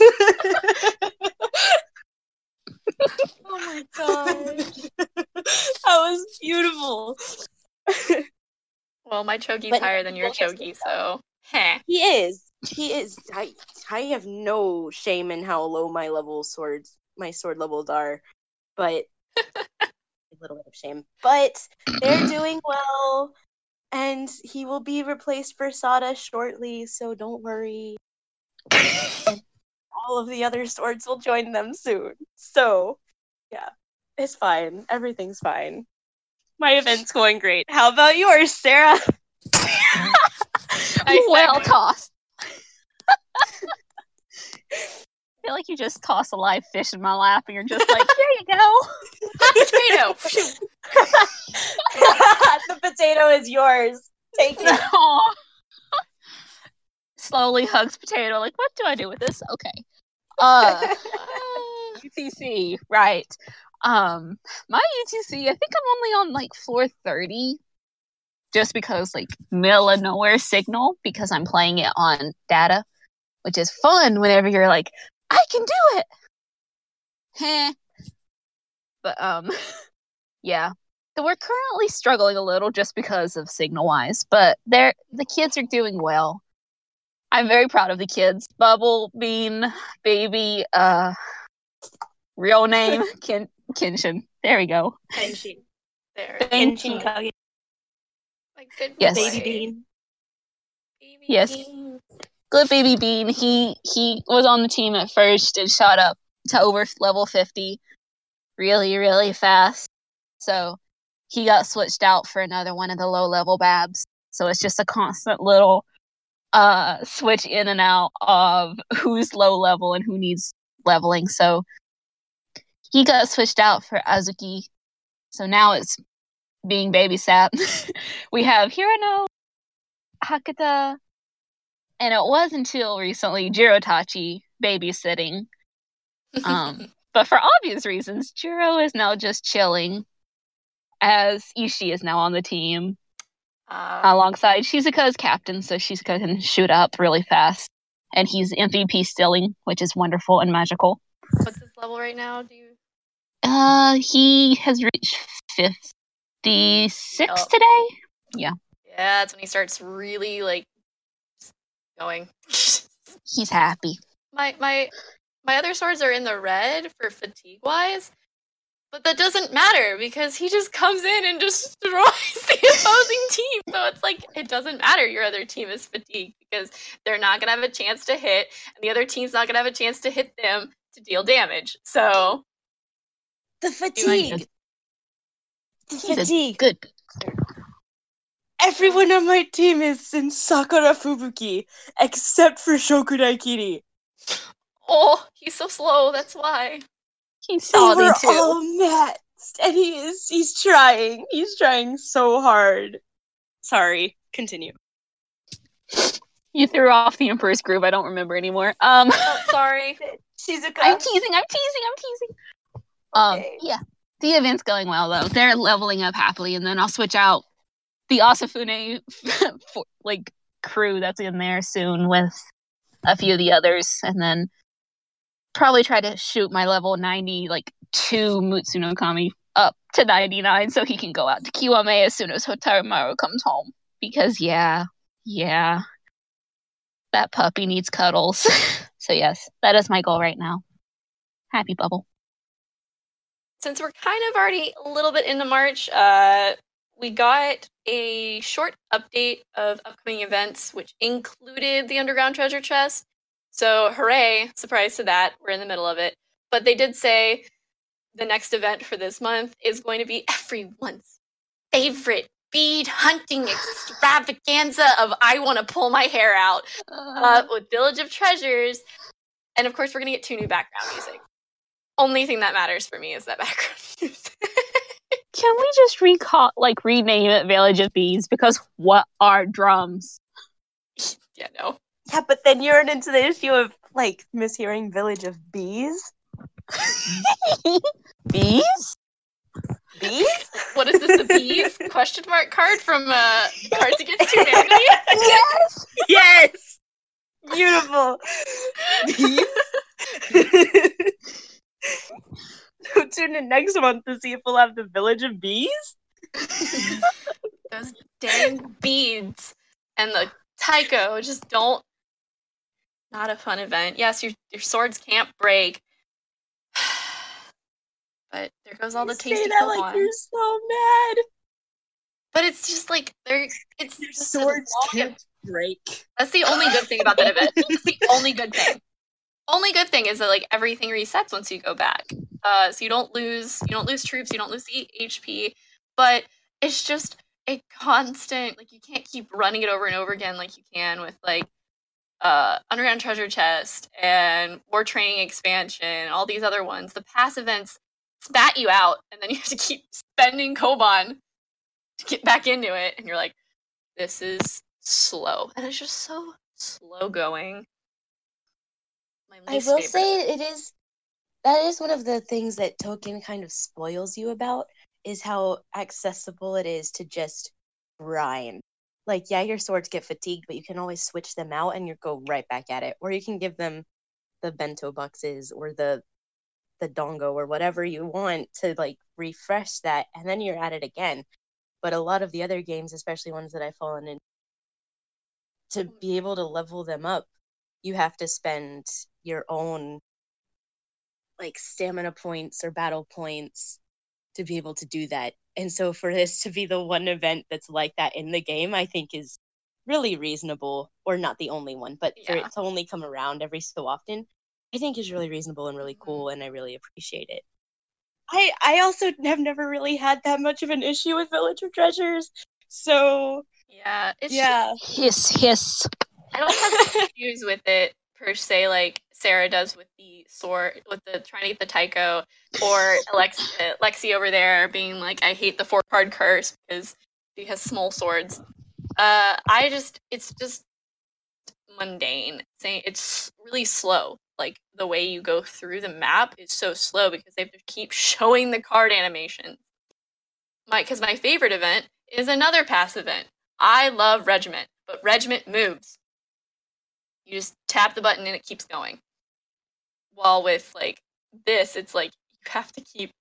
Oh my gosh. That was beautiful. Well, my Chogi's higher than your Chogi, so... Heh. He is. I have no shame in how low my sword levels are, but... a little bit of shame. But they're doing well, and he will be replaced for Sada shortly, so don't worry. All of the other swords will join them soon. So, yeah, it's fine. Everything's fine. My event's going great. How about yours, Sarah? Well tossed. I feel like you just toss a live fish in my lap, and you're just like, there you go. Hot potato. The potato is yours. Take it. Aww. Slowly hugs potato, like, what do I do with this? Okay. UTC, right. My UTC, I think I'm only on, like, floor 30, just because, like, middle of nowhere signal, because I'm playing it on data, which is fun whenever you're like, I can do it! Heh. But, yeah. So we're currently struggling a little just because of signal-wise, but the kids are doing well. I'm very proud of the kids. Bubble, Bean, Baby, real name, Kenshin. There we go. Kenshin. There. Kenshin Kage. Like, good yes. Baby Bean. Baby yes. Bean. Good Baby Bean. He was on the team at first and shot up to over level 50 really, really fast. So he got switched out for another one of the low-level babs. So it's just a constant little... switch in and out of who's low level and who needs leveling. So he got switched out for Azuki. So now it's being babysat. We have Hirano, Hakuta, and it was until recently Jirotachi babysitting. But for obvious reasons, Jiro is now just chilling as Ishii is now on the team. Alongside Shizuka is captain, so Shizuka can shoot up really fast. And he's MVP stealing, which is wonderful and magical. What's his level right now? Do you... he has reached 56 today? Yeah. Yeah, that's when he starts really, like, going. He's happy. My other swords are in the red for fatigue-wise, But that doesn't matter because he just comes in and destroys the opposing team. So it's like, it doesn't matter your other team is fatigued because they're not going to have a chance to hit, and the other team's not going to have a chance to hit them to deal damage. So... the fatigue. The fatigue. Good. Everyone on my team is in Sakura Fubuki, except for Shokudaikiri. Oh, he's so slow, that's why. He's so too. We're all matched, and he's trying. He's trying so hard. Sorry, continue. You threw off the Emperor's Groove, I don't remember anymore. Oh, sorry. Shizuka. I'm teasing. Okay. Yeah. The event's going well, though. They're leveling up happily, and then I'll switch out the Osafune crew that's in there soon with a few of the others, and then probably try to shoot my level 90, two Mutsunokami up to 99 so he can go out to Kiwame as soon as Hotarumaru comes home. Because, yeah, that puppy needs cuddles. So, yes, that is my goal right now. Happy bubble. Since we're kind of already a little bit into March, we got a short update of upcoming events, which included the Underground Treasure Chest. So, hooray, surprise to that. We're in the middle of it. But they did say the next event for this month is going to be everyone's favorite bead hunting extravaganza of I Want to Pull My Hair Out with Village of Treasures. And, of course, we're going to get 2 new background music. Only thing that matters for me is that background music. Can we just rename it Village of Bees? Because what are drums? Yeah, no. Yeah, but then you're into the issue of, mishearing Village of Bees. Bees? Bees? What is this, a bees question mark card from Cards Against Humanity? Yes! Yes! Beautiful. Bees? So tune in next month to see if we'll have the Village of Bees. Those dang beads and the taiko just don't. Not a fun event. Yes, your swords can't break, but there goes all the tasty. Say that you're so mad. But it's just it's your just swords can't break. That's the only good thing about that event. That's the only good thing. Only good thing is that everything resets once you go back, so you don't lose troops, you don't lose the HP, but it's just a constant you can't keep running it over and over again like you can with Underground Treasure Chest and War Training Expansion and all these other ones. The past events spat you out, and then you have to keep spending Koban to get back into it, and you're like, this is slow, and it's just so slow going. I will say that is one of the things that Token kind of spoils you about is how accessible it is to just grind. Your swords get fatigued, but you can always switch them out and you go right back at it. Or you can give them the bento boxes or the dongo or whatever you want to refresh that, and then you're at it again. But a lot of the other games, especially ones that I've fallen in, to be able to level them up, you have to spend your own stamina points or battle points to be able to do that. And so for this to be the one event that's like that in the game, I think is really reasonable, or not the only one, but for it to only come around every so often, I think is really reasonable and really cool, and I really appreciate it. I also have never really had that much of an issue with Village of Treasures, so... yeah, it's just... Hiss. I don't have issues with it per se, like Sarah does with the sword, with the trying to get the taiko, or Lexi over there being I hate the 4-card curse because she has small swords. It's just mundane. It's really slow. The way you go through the map is so slow because they have to keep showing the card animation. Because my favorite event is another pass event. I love Regiment, but Regiment moves. You just tap the button and it keeps going. While with this, it's you have to keep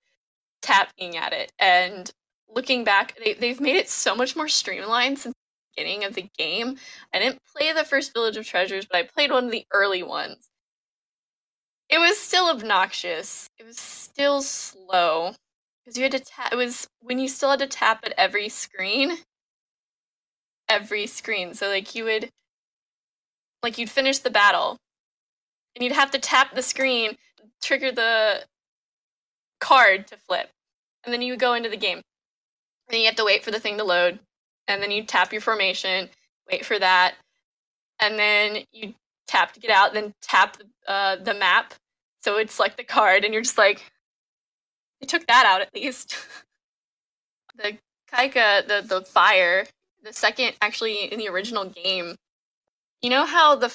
tapping at it. And looking back, they've made it so much more streamlined since the beginning of the game. I didn't play the first Village of Treasures, but I played one of the early ones. It was still obnoxious. It was still slow. Because you had to tap. It was when you still had to tap at every screen. Every screen. So like you would, like you'd finish the battle, and you'd have to tap the screen, trigger the card to flip, and then you would go into the game. Then you have to wait for the thing to load, and then you tap your formation, wait for that, and then you tap to get out, then tap the map, so it's like the card, and you're just like, they took that out at least. The kaika, the fire, the second, actually, in the original game, you know how the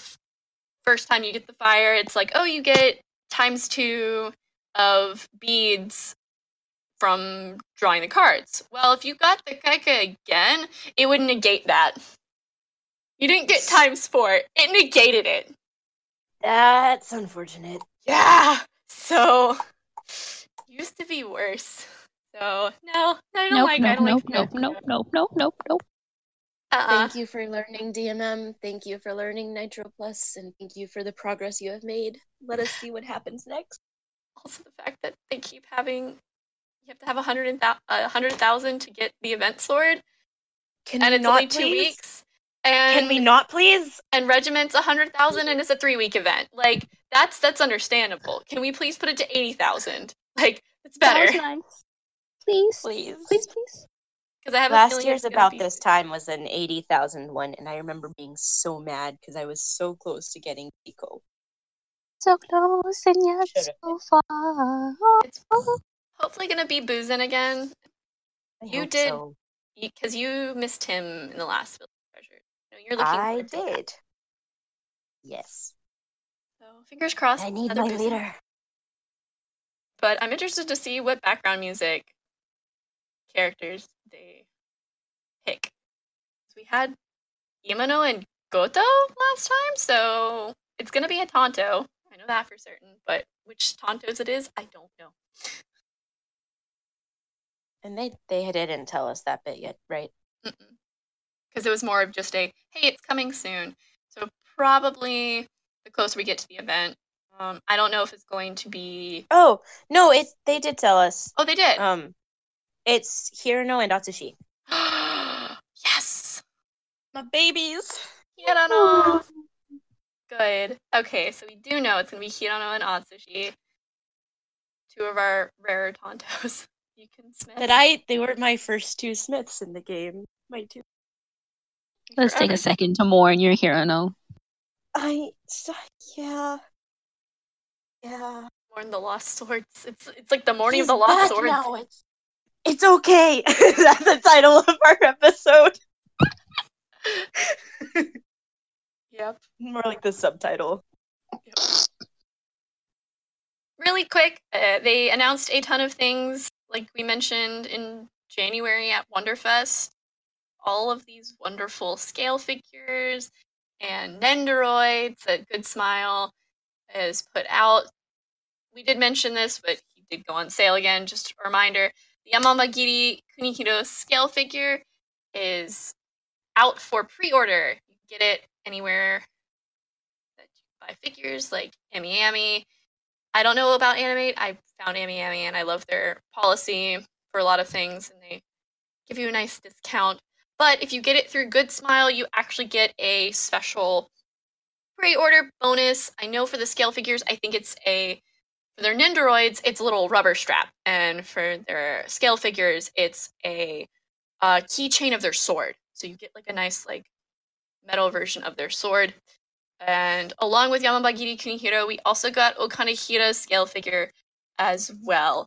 first time you get the fire, it's like, oh, you get ×2 of beads from drawing the cards. Well, if you got the kaika again, it would negate that. You didn't get ×4. It negated it. That's unfortunate. Yeah. So, used to be worse. So, Nope. Thank you for learning DMM. Thank you for learning Nitro Plus, and thank you for the progress you have made. Let us see what happens next. Also, the fact that they keep having... You have to have 100,000 to get the event sword. And it's only 2 weeks. And can we not, please? And Regiment's 100,000, and it's a 3-week event. Like, that's understandable. Can we please put it to 80,000? Like, it's better. That was nice. Please. Because I have last year's about this time was an 80,000 one, and I remember being so mad because I was so close to getting Pico. So close and yet so far. It's hopefully gonna be Bizen again. Because you missed him in the last Village Treasure. No, you're looking for. I did. Yes. So fingers crossed. I need my Bizen leader. But I'm interested to see what background music characters they pick. So we had Imano and Goto last time, so it's gonna be a Tonto. I know that for certain, but which Tontos it is, I don't know. And they didn't tell us that bit yet, right? Because it was more of just a, hey, it's coming soon. So probably the closer we get to the event. I don't know if it's going to be... Oh, no, they did tell us. Oh, they did? It's Hirano and Atsushi. Yes! My babies! Hirano! Good. Okay, so we do know it's going to be Hirano and Atsushi. Two of our rarer Tontos. You can smith. They were my first two smiths in the game. My two. Let's take a second to mourn your Hirano. Yeah. Mourn the Lost Swords. It's like the morning of the Lost Swords. Now. It's okay. That's the title of our episode. Yep. More like the subtitle. Yep. Really quick, they announced a ton of things, like we mentioned in January at Wonderfest. All of these wonderful scale figures and Nendoroids that Good Smile is put out. We did mention this, but he did go on sale again. Just a reminder, the Yama Magiri Kunihiro scale figure is out for pre-order. You can get it anywhere that you buy figures, like AmiAmi. I don't know about Animate. I found AmiAmi, and I love their policy for a lot of things, and they give you a nice discount. But if you get it through Good Smile, you actually get a special pre-order bonus. I know for the scale figures, I think it's for their Nendoroids, it's a little rubber strap, and for their scale figures, it's a keychain of their sword. So you get like a nice like metal version of their sword. And along with Yamabagiri Kunihiro, we also got Okanehira's scale figure as well.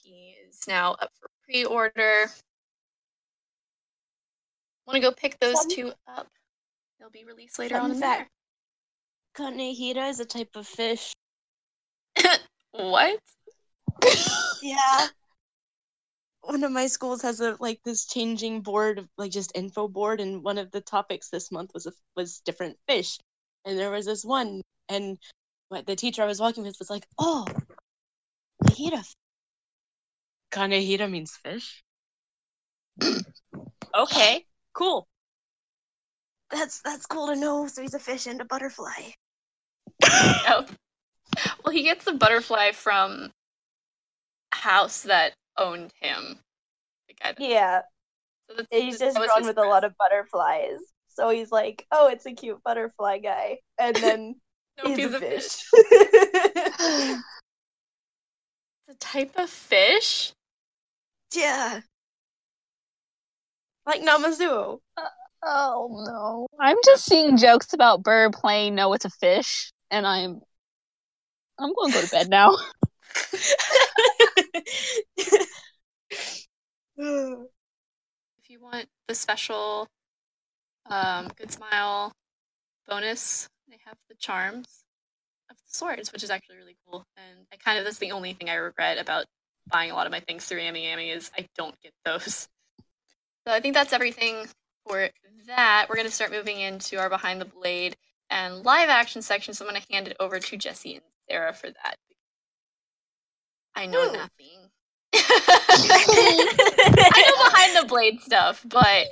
He is now up for pre-order. Want to go pick those two up? They'll be released later on in there. Kanehira is a type of fish. What? Yeah. One of my schools has this changing board, just info board, and one of the topics this month was different fish. And there was this one, and the teacher I was walking with was like, oh, Kanehira. Kanehira means fish? Okay, cool. That's cool to know, so he's a fish and a butterfly. Oh. Well, he gets the butterfly from a house that owned him. The guy that So that's, he's just drawn with a lot of butterflies. So he's like, oh, it's a cute butterfly guy. And then he's a fish. The type of fish? Yeah. Like Namazuo. Oh, no. I'm just seeing jokes about Burr playing No, It's a Fish. And I'm going to go to bed now. If you want the special Good Smile bonus, they have the charms of the swords, which is actually really cool. And I kind of, that's the only thing I regret about buying a lot of my things through AmiAmi is I don't get those. So I think that's everything for that. We're going to start moving into our Behind the Blade and live action section, so I'm going to hand it over to Jesse and Sarah for that. I know nothing. I know Behind the Blade stuff, but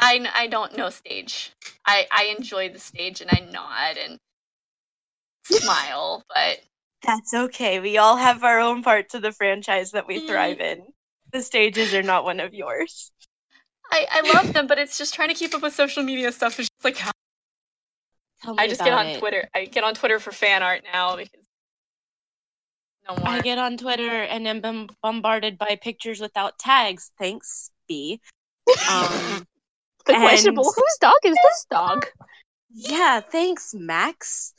I don't know stage. I enjoy the stage, and I nod and smile, but... That's okay. We all have our own parts of the franchise that we thrive in. The stages are not one of yours. I love them, but it's just trying to keep up with social media stuff. It's just like, I just get on Twitter. I get on Twitter for fan art now because no more. I get on Twitter and am bombarded by pictures without tags. Thanks, B. The questionable. Whose dog is this dog? Yeah, thanks, Max.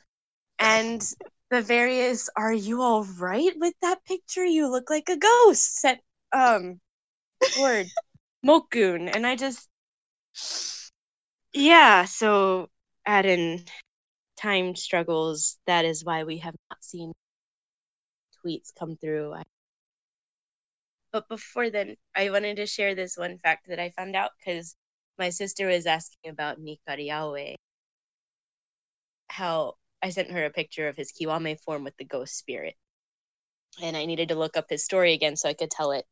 And the various, are you all right with that picture? You look like a ghost. Set, word. Mokun. And I just... Yeah, so add in time struggles. That is why we have not seen tweets come through. But before then, I wanted to share this one fact that I found out because my sister was asking about Nikari Aoe. How I sent her a picture of his Kiwame form with the ghost spirit. And I needed to look up his story again so I could tell it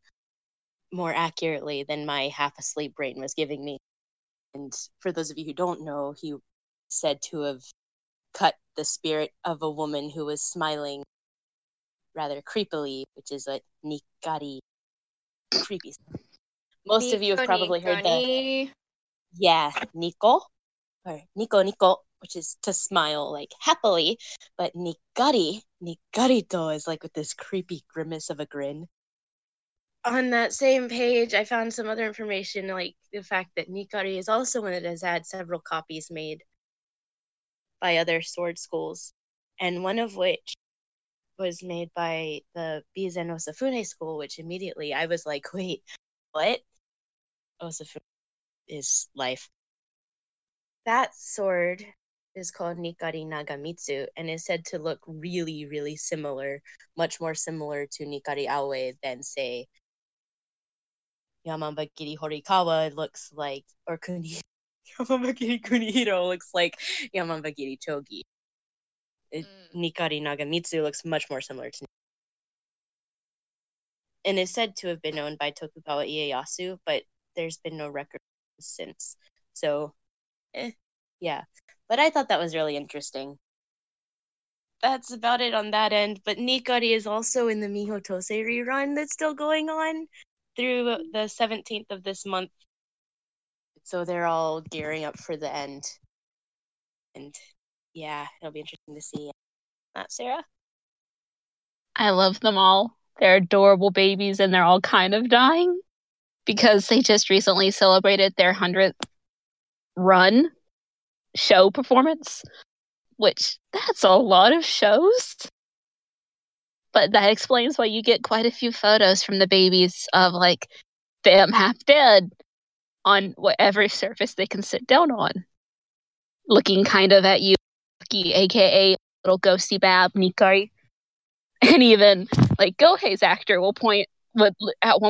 more accurately than my half-asleep brain was giving me. And for those of you who don't know, he said to have cut the spirit of a woman who was smiling rather creepily, which is a Nikari. Creepy. Most of you have probably heard that. Yeah, Niko, or Niko Niko, which is to smile, like, happily, but Nikarito is, like, with this creepy grimace of a grin. On that same page, I found some other information, like the fact that Nikari is also one that has had several copies made by other sword schools, and one of which was made by the Bizen Osafune school, which immediately I was like, wait, what? Osafune is life. That sword is called Nikari Nagamitsu and is said to look really, really similar, much more similar to Nikari Aoe than, say, Yama Magiri Horikawa looks like, or Yama Magiri Kunihiro looks like Yama Magiri Chogi. Nikari Nagamitsu looks much more similar to, and is said to have been owned by Tokugawa Ieyasu, but there's been no record since. So, yeah. But I thought that was really interesting. That's about it on that end. But Nikari is also in the Miho Tose rerun that's still going on through the 17th of this month. So they're all gearing up for the end. And yeah, it'll be interesting to see. Not Sarah? I love them all. They're adorable babies and they're all kind of dying because they just recently celebrated their 100th run show performance, which that's a lot of shows. But that explains why you get quite a few photos from the babies of like them half dead on whatever surface they can sit down on, looking kind of at you, aka little ghosty bab Nikari. And even like Gohei's actor at one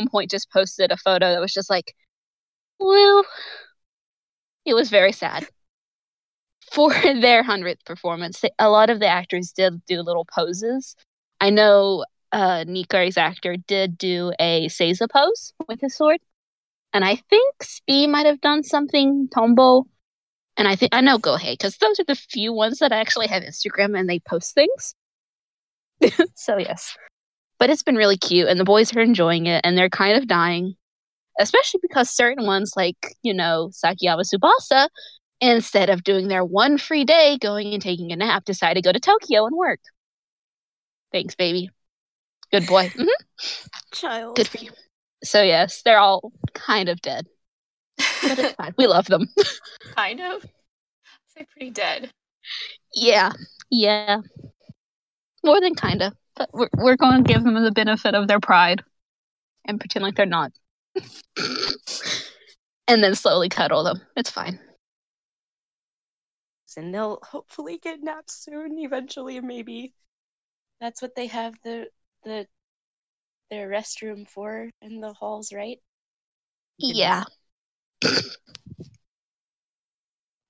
point just posted a photo that was just like, well, it was very sad. For their 100th performance, a lot of the actors did do little poses. I know Nikari's actor did do a Seiza pose with his sword. And I think Spee might have done something, Tombo. And I know Gohei, because those are the few ones that actually have Instagram and they post things. So yes, But it's been really cute, and the boys are enjoying it, and they're kind of dying. Especially because certain ones, like, you know, Sakiyama Tsubasa, instead of doing their one free day, going and taking a nap, decide to go to Tokyo and work. Thanks, baby. Good boy. Mm-hmm. Child. Good for you. So, yes, they're all kind of dead. But it's fine. We love them. Kind of? I'd say pretty dead. Yeah. Yeah. More than kind of. But we're going to give them the benefit of their pride and pretend like they're not. And then slowly cuddle them. It's fine. And they'll hopefully get napped soon, eventually, maybe. That's what they have their restroom for in the halls, right? Yeah.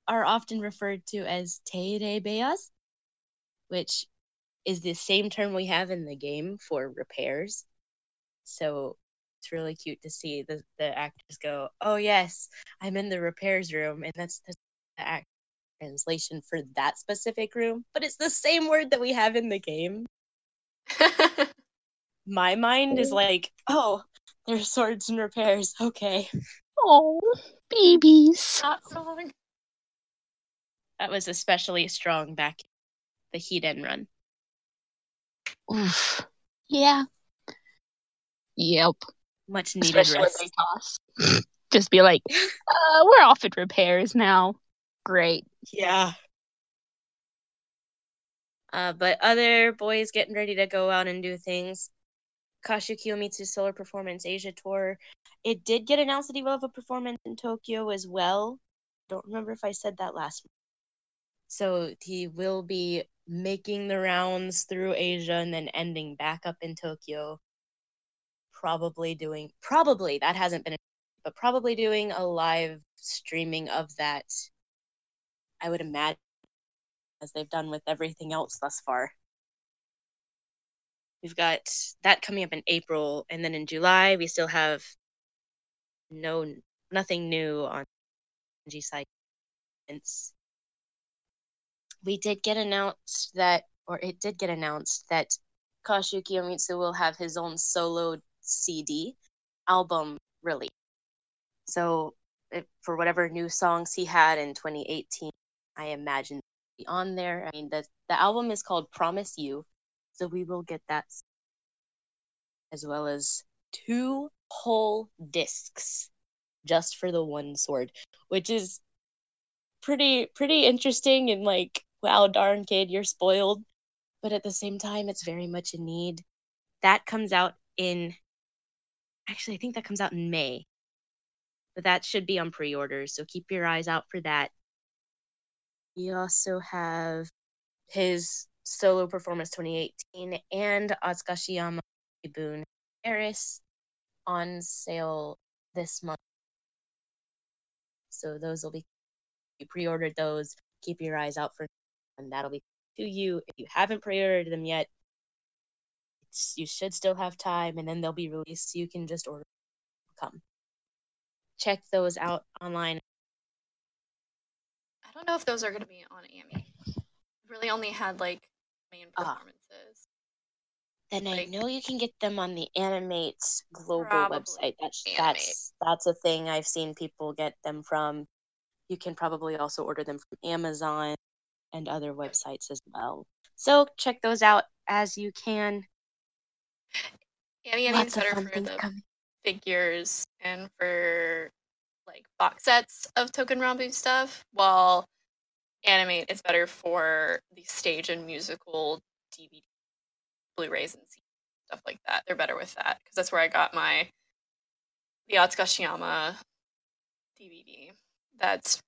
Are often referred to as teirei-beyas, which is the same term we have in the game for repairs. So it's really cute to see the actors go, oh yes, I'm in the repairs room, and that's the act translation for that specific room, but it's the same word that we have in the game. My mind is like, oh, there's swords and repairs, okay. Oh, babies. Not wrong. That was especially strong back in the Hiden run. Oof. Yeah. Yep. Much needed especially rest. Toss. Just be like, we're off at repairs now. Great. Yeah. But other boys getting ready to go out and do things. Kashu Kiyomitsu's Solar Performance Asia Tour. It did get announced that he will have a performance in Tokyo as well. Don't remember if I said that last week. So he will be making the rounds through Asia and then ending back up in Tokyo. Probably doing a live streaming of that, I would imagine, as they've done with everything else thus far. We've got that coming up in April, and then in July we still have nothing new on G site. It did get announced that Kashu Kiyomitsu will have his own solo CD album release. So, for whatever new songs he had in 2018, I imagine they'll be on there. I mean, the album is called Promise You. So we will get that, as well as 2 whole discs just for the one sword, which is pretty interesting and like, wow, darn kid, you're spoiled. But at the same time, it's very much a need. That comes out I think that comes out in May. But that should be on pre-order, so keep your eyes out for that. We also have his Solo Performance 2018 and Atsukashiyama Boon Eris on sale this month. So those will be, if you pre-ordered those, keep your eyes out for them, and that'll be to you. If you haven't pre-ordered them yet, you should still have time, and then they'll be released, so you can just order them. Check those out online. I don't know if those are going to be on AMI. Really only had like main performances. Then like, I know you can get them on the Animate's global website. That's a thing I've seen people get them from. You can probably also order them from Amazon and other websites as well. So check those out as you can. Animate's better for the figures and for like box sets of Token Rambu stuff, while Animate is better for the stage and musical DVD, Blu-rays and CDs, stuff like that. They're better with that because that's where I got the Atsukashiyama DVD. That's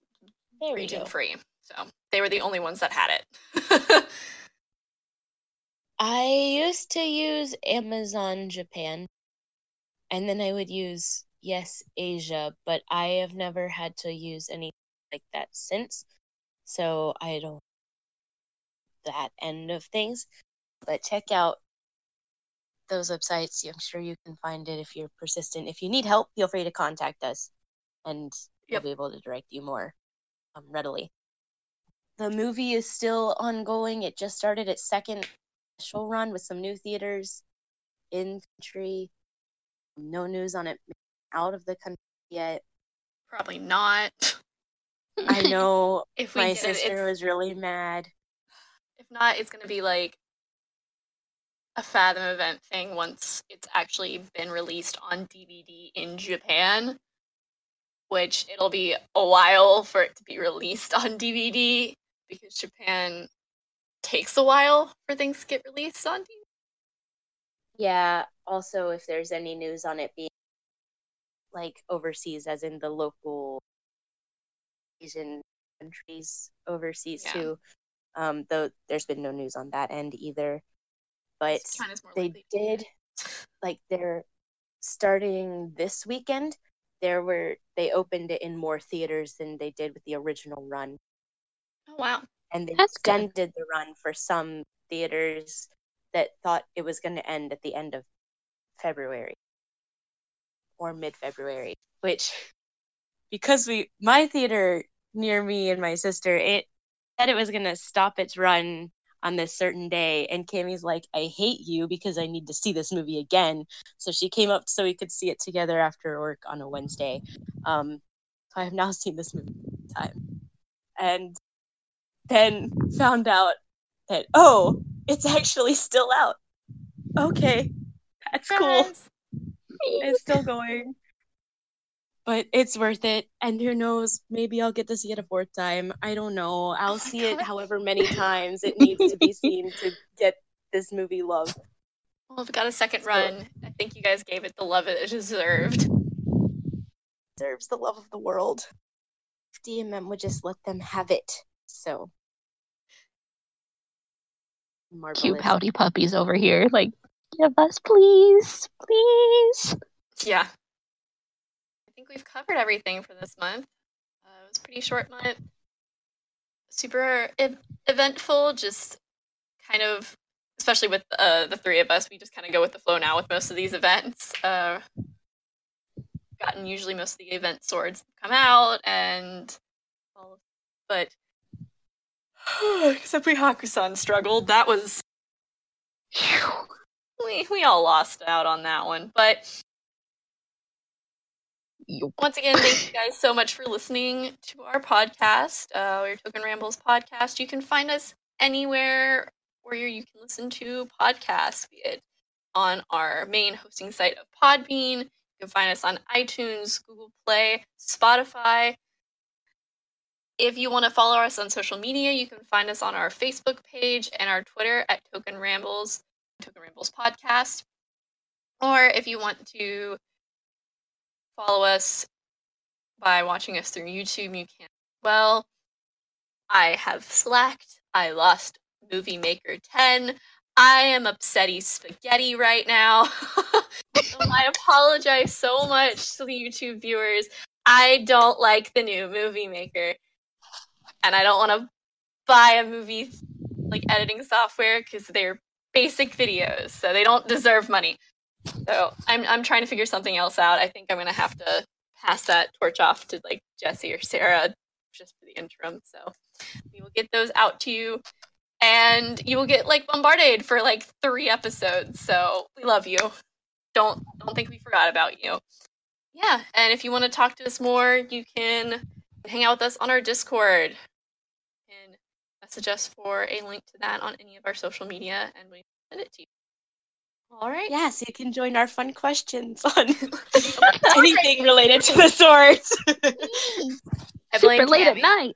region free, so they were the only ones that had it. I used to use Amazon Japan, and then I would use Yes Asia, but I have never had to use anything like that since. So I don't that end of things, but check out those websites. I'm sure you can find it if you're persistent. If you need help, feel free to contact us, and we'll be able to direct you more readily. The movie is still ongoing. It just started its second special run with some new theaters. in country. No news on it out of the country yet. Probably not. I know. If my sister was really mad. If not, it's going to be like a Fathom event thing once it's actually been released on DVD in Japan, which it'll be a while for it to be released on DVD because Japan takes a while for things to get released on DVD. Yeah, also if there's any news on it being like overseas, as in the local Asian countries overseas too, though there's been no news on that end either. But they did, like, they're starting this weekend. They opened it in more theaters than they did with the original run. Oh, wow. And they extended the run for some theaters that thought it was going to end at the end of February or mid-February, which, because my theater near me and my sister, it said it was going to stop its run on this certain day, and Cammy's like, I hate you because I need to see this movie again. So she came up so we could see it together after work on a Wednesday. So I have now seen this movie time. And then found out that, oh, it's actually still out. Okay, that's cool. It's still going. But it's worth it, and who knows, maybe I'll get to see it a fourth time. I don't know. I'll see it however many times it needs to be seen to get this movie love. Well, it got a second run. I think you guys gave it the love it deserved. It deserves the love of the world. DMM would just let them have it, so. Marvelous. Cute pouty puppies over here, like, give us, please, please. Yeah. We've covered everything for this month. It was a pretty short month. Super eventful, just kind of, especially with the three of us, we just kind of go with the flow now with most of these events. Gotten usually most of the event swords come out and all of that, but except we Hakusan struggled. That was... We all lost out on that one, but... Once again, thank you guys so much for listening to our podcast, our Token Rambles podcast. You can find us anywhere where you can listen to podcasts, be it on our main hosting site of Podbean. You can find us on iTunes, Google Play, Spotify. If you want to follow us on social media, you can find us on our Facebook page and our Twitter at Token Rambles Podcast. Or if you want to follow us by watching us through YouTube, you can. Well, I have slacked. I lost Movie Maker 10. I am upsetty spaghetti right now. So I apologize so much to the YouTube viewers. I don't like the new Movie Maker. And I don't want to buy a movie like editing software because they're basic videos, so they don't deserve money. So I'm trying to figure something else out. I think I'm gonna have to pass that torch off to like Jesse or Sarah just for the interim. So we will get those out to you, and you will get like bombarded for like 3 episodes. So we love you. Don't think we forgot about you. Yeah, and if you want to talk to us more, you can hang out with us on our Discord and message us for a link to that on any of our social media, and we send it to you. All right. Yes, you can join our fun questions on anything related to the swords. I blame Super late Cammie. At night.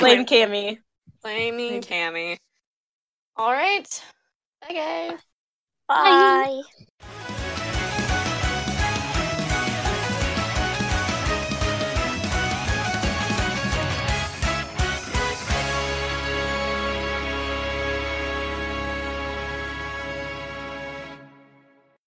Blame Cammie. Blaming Cammie. All right. Bye, guys. Bye. Bye.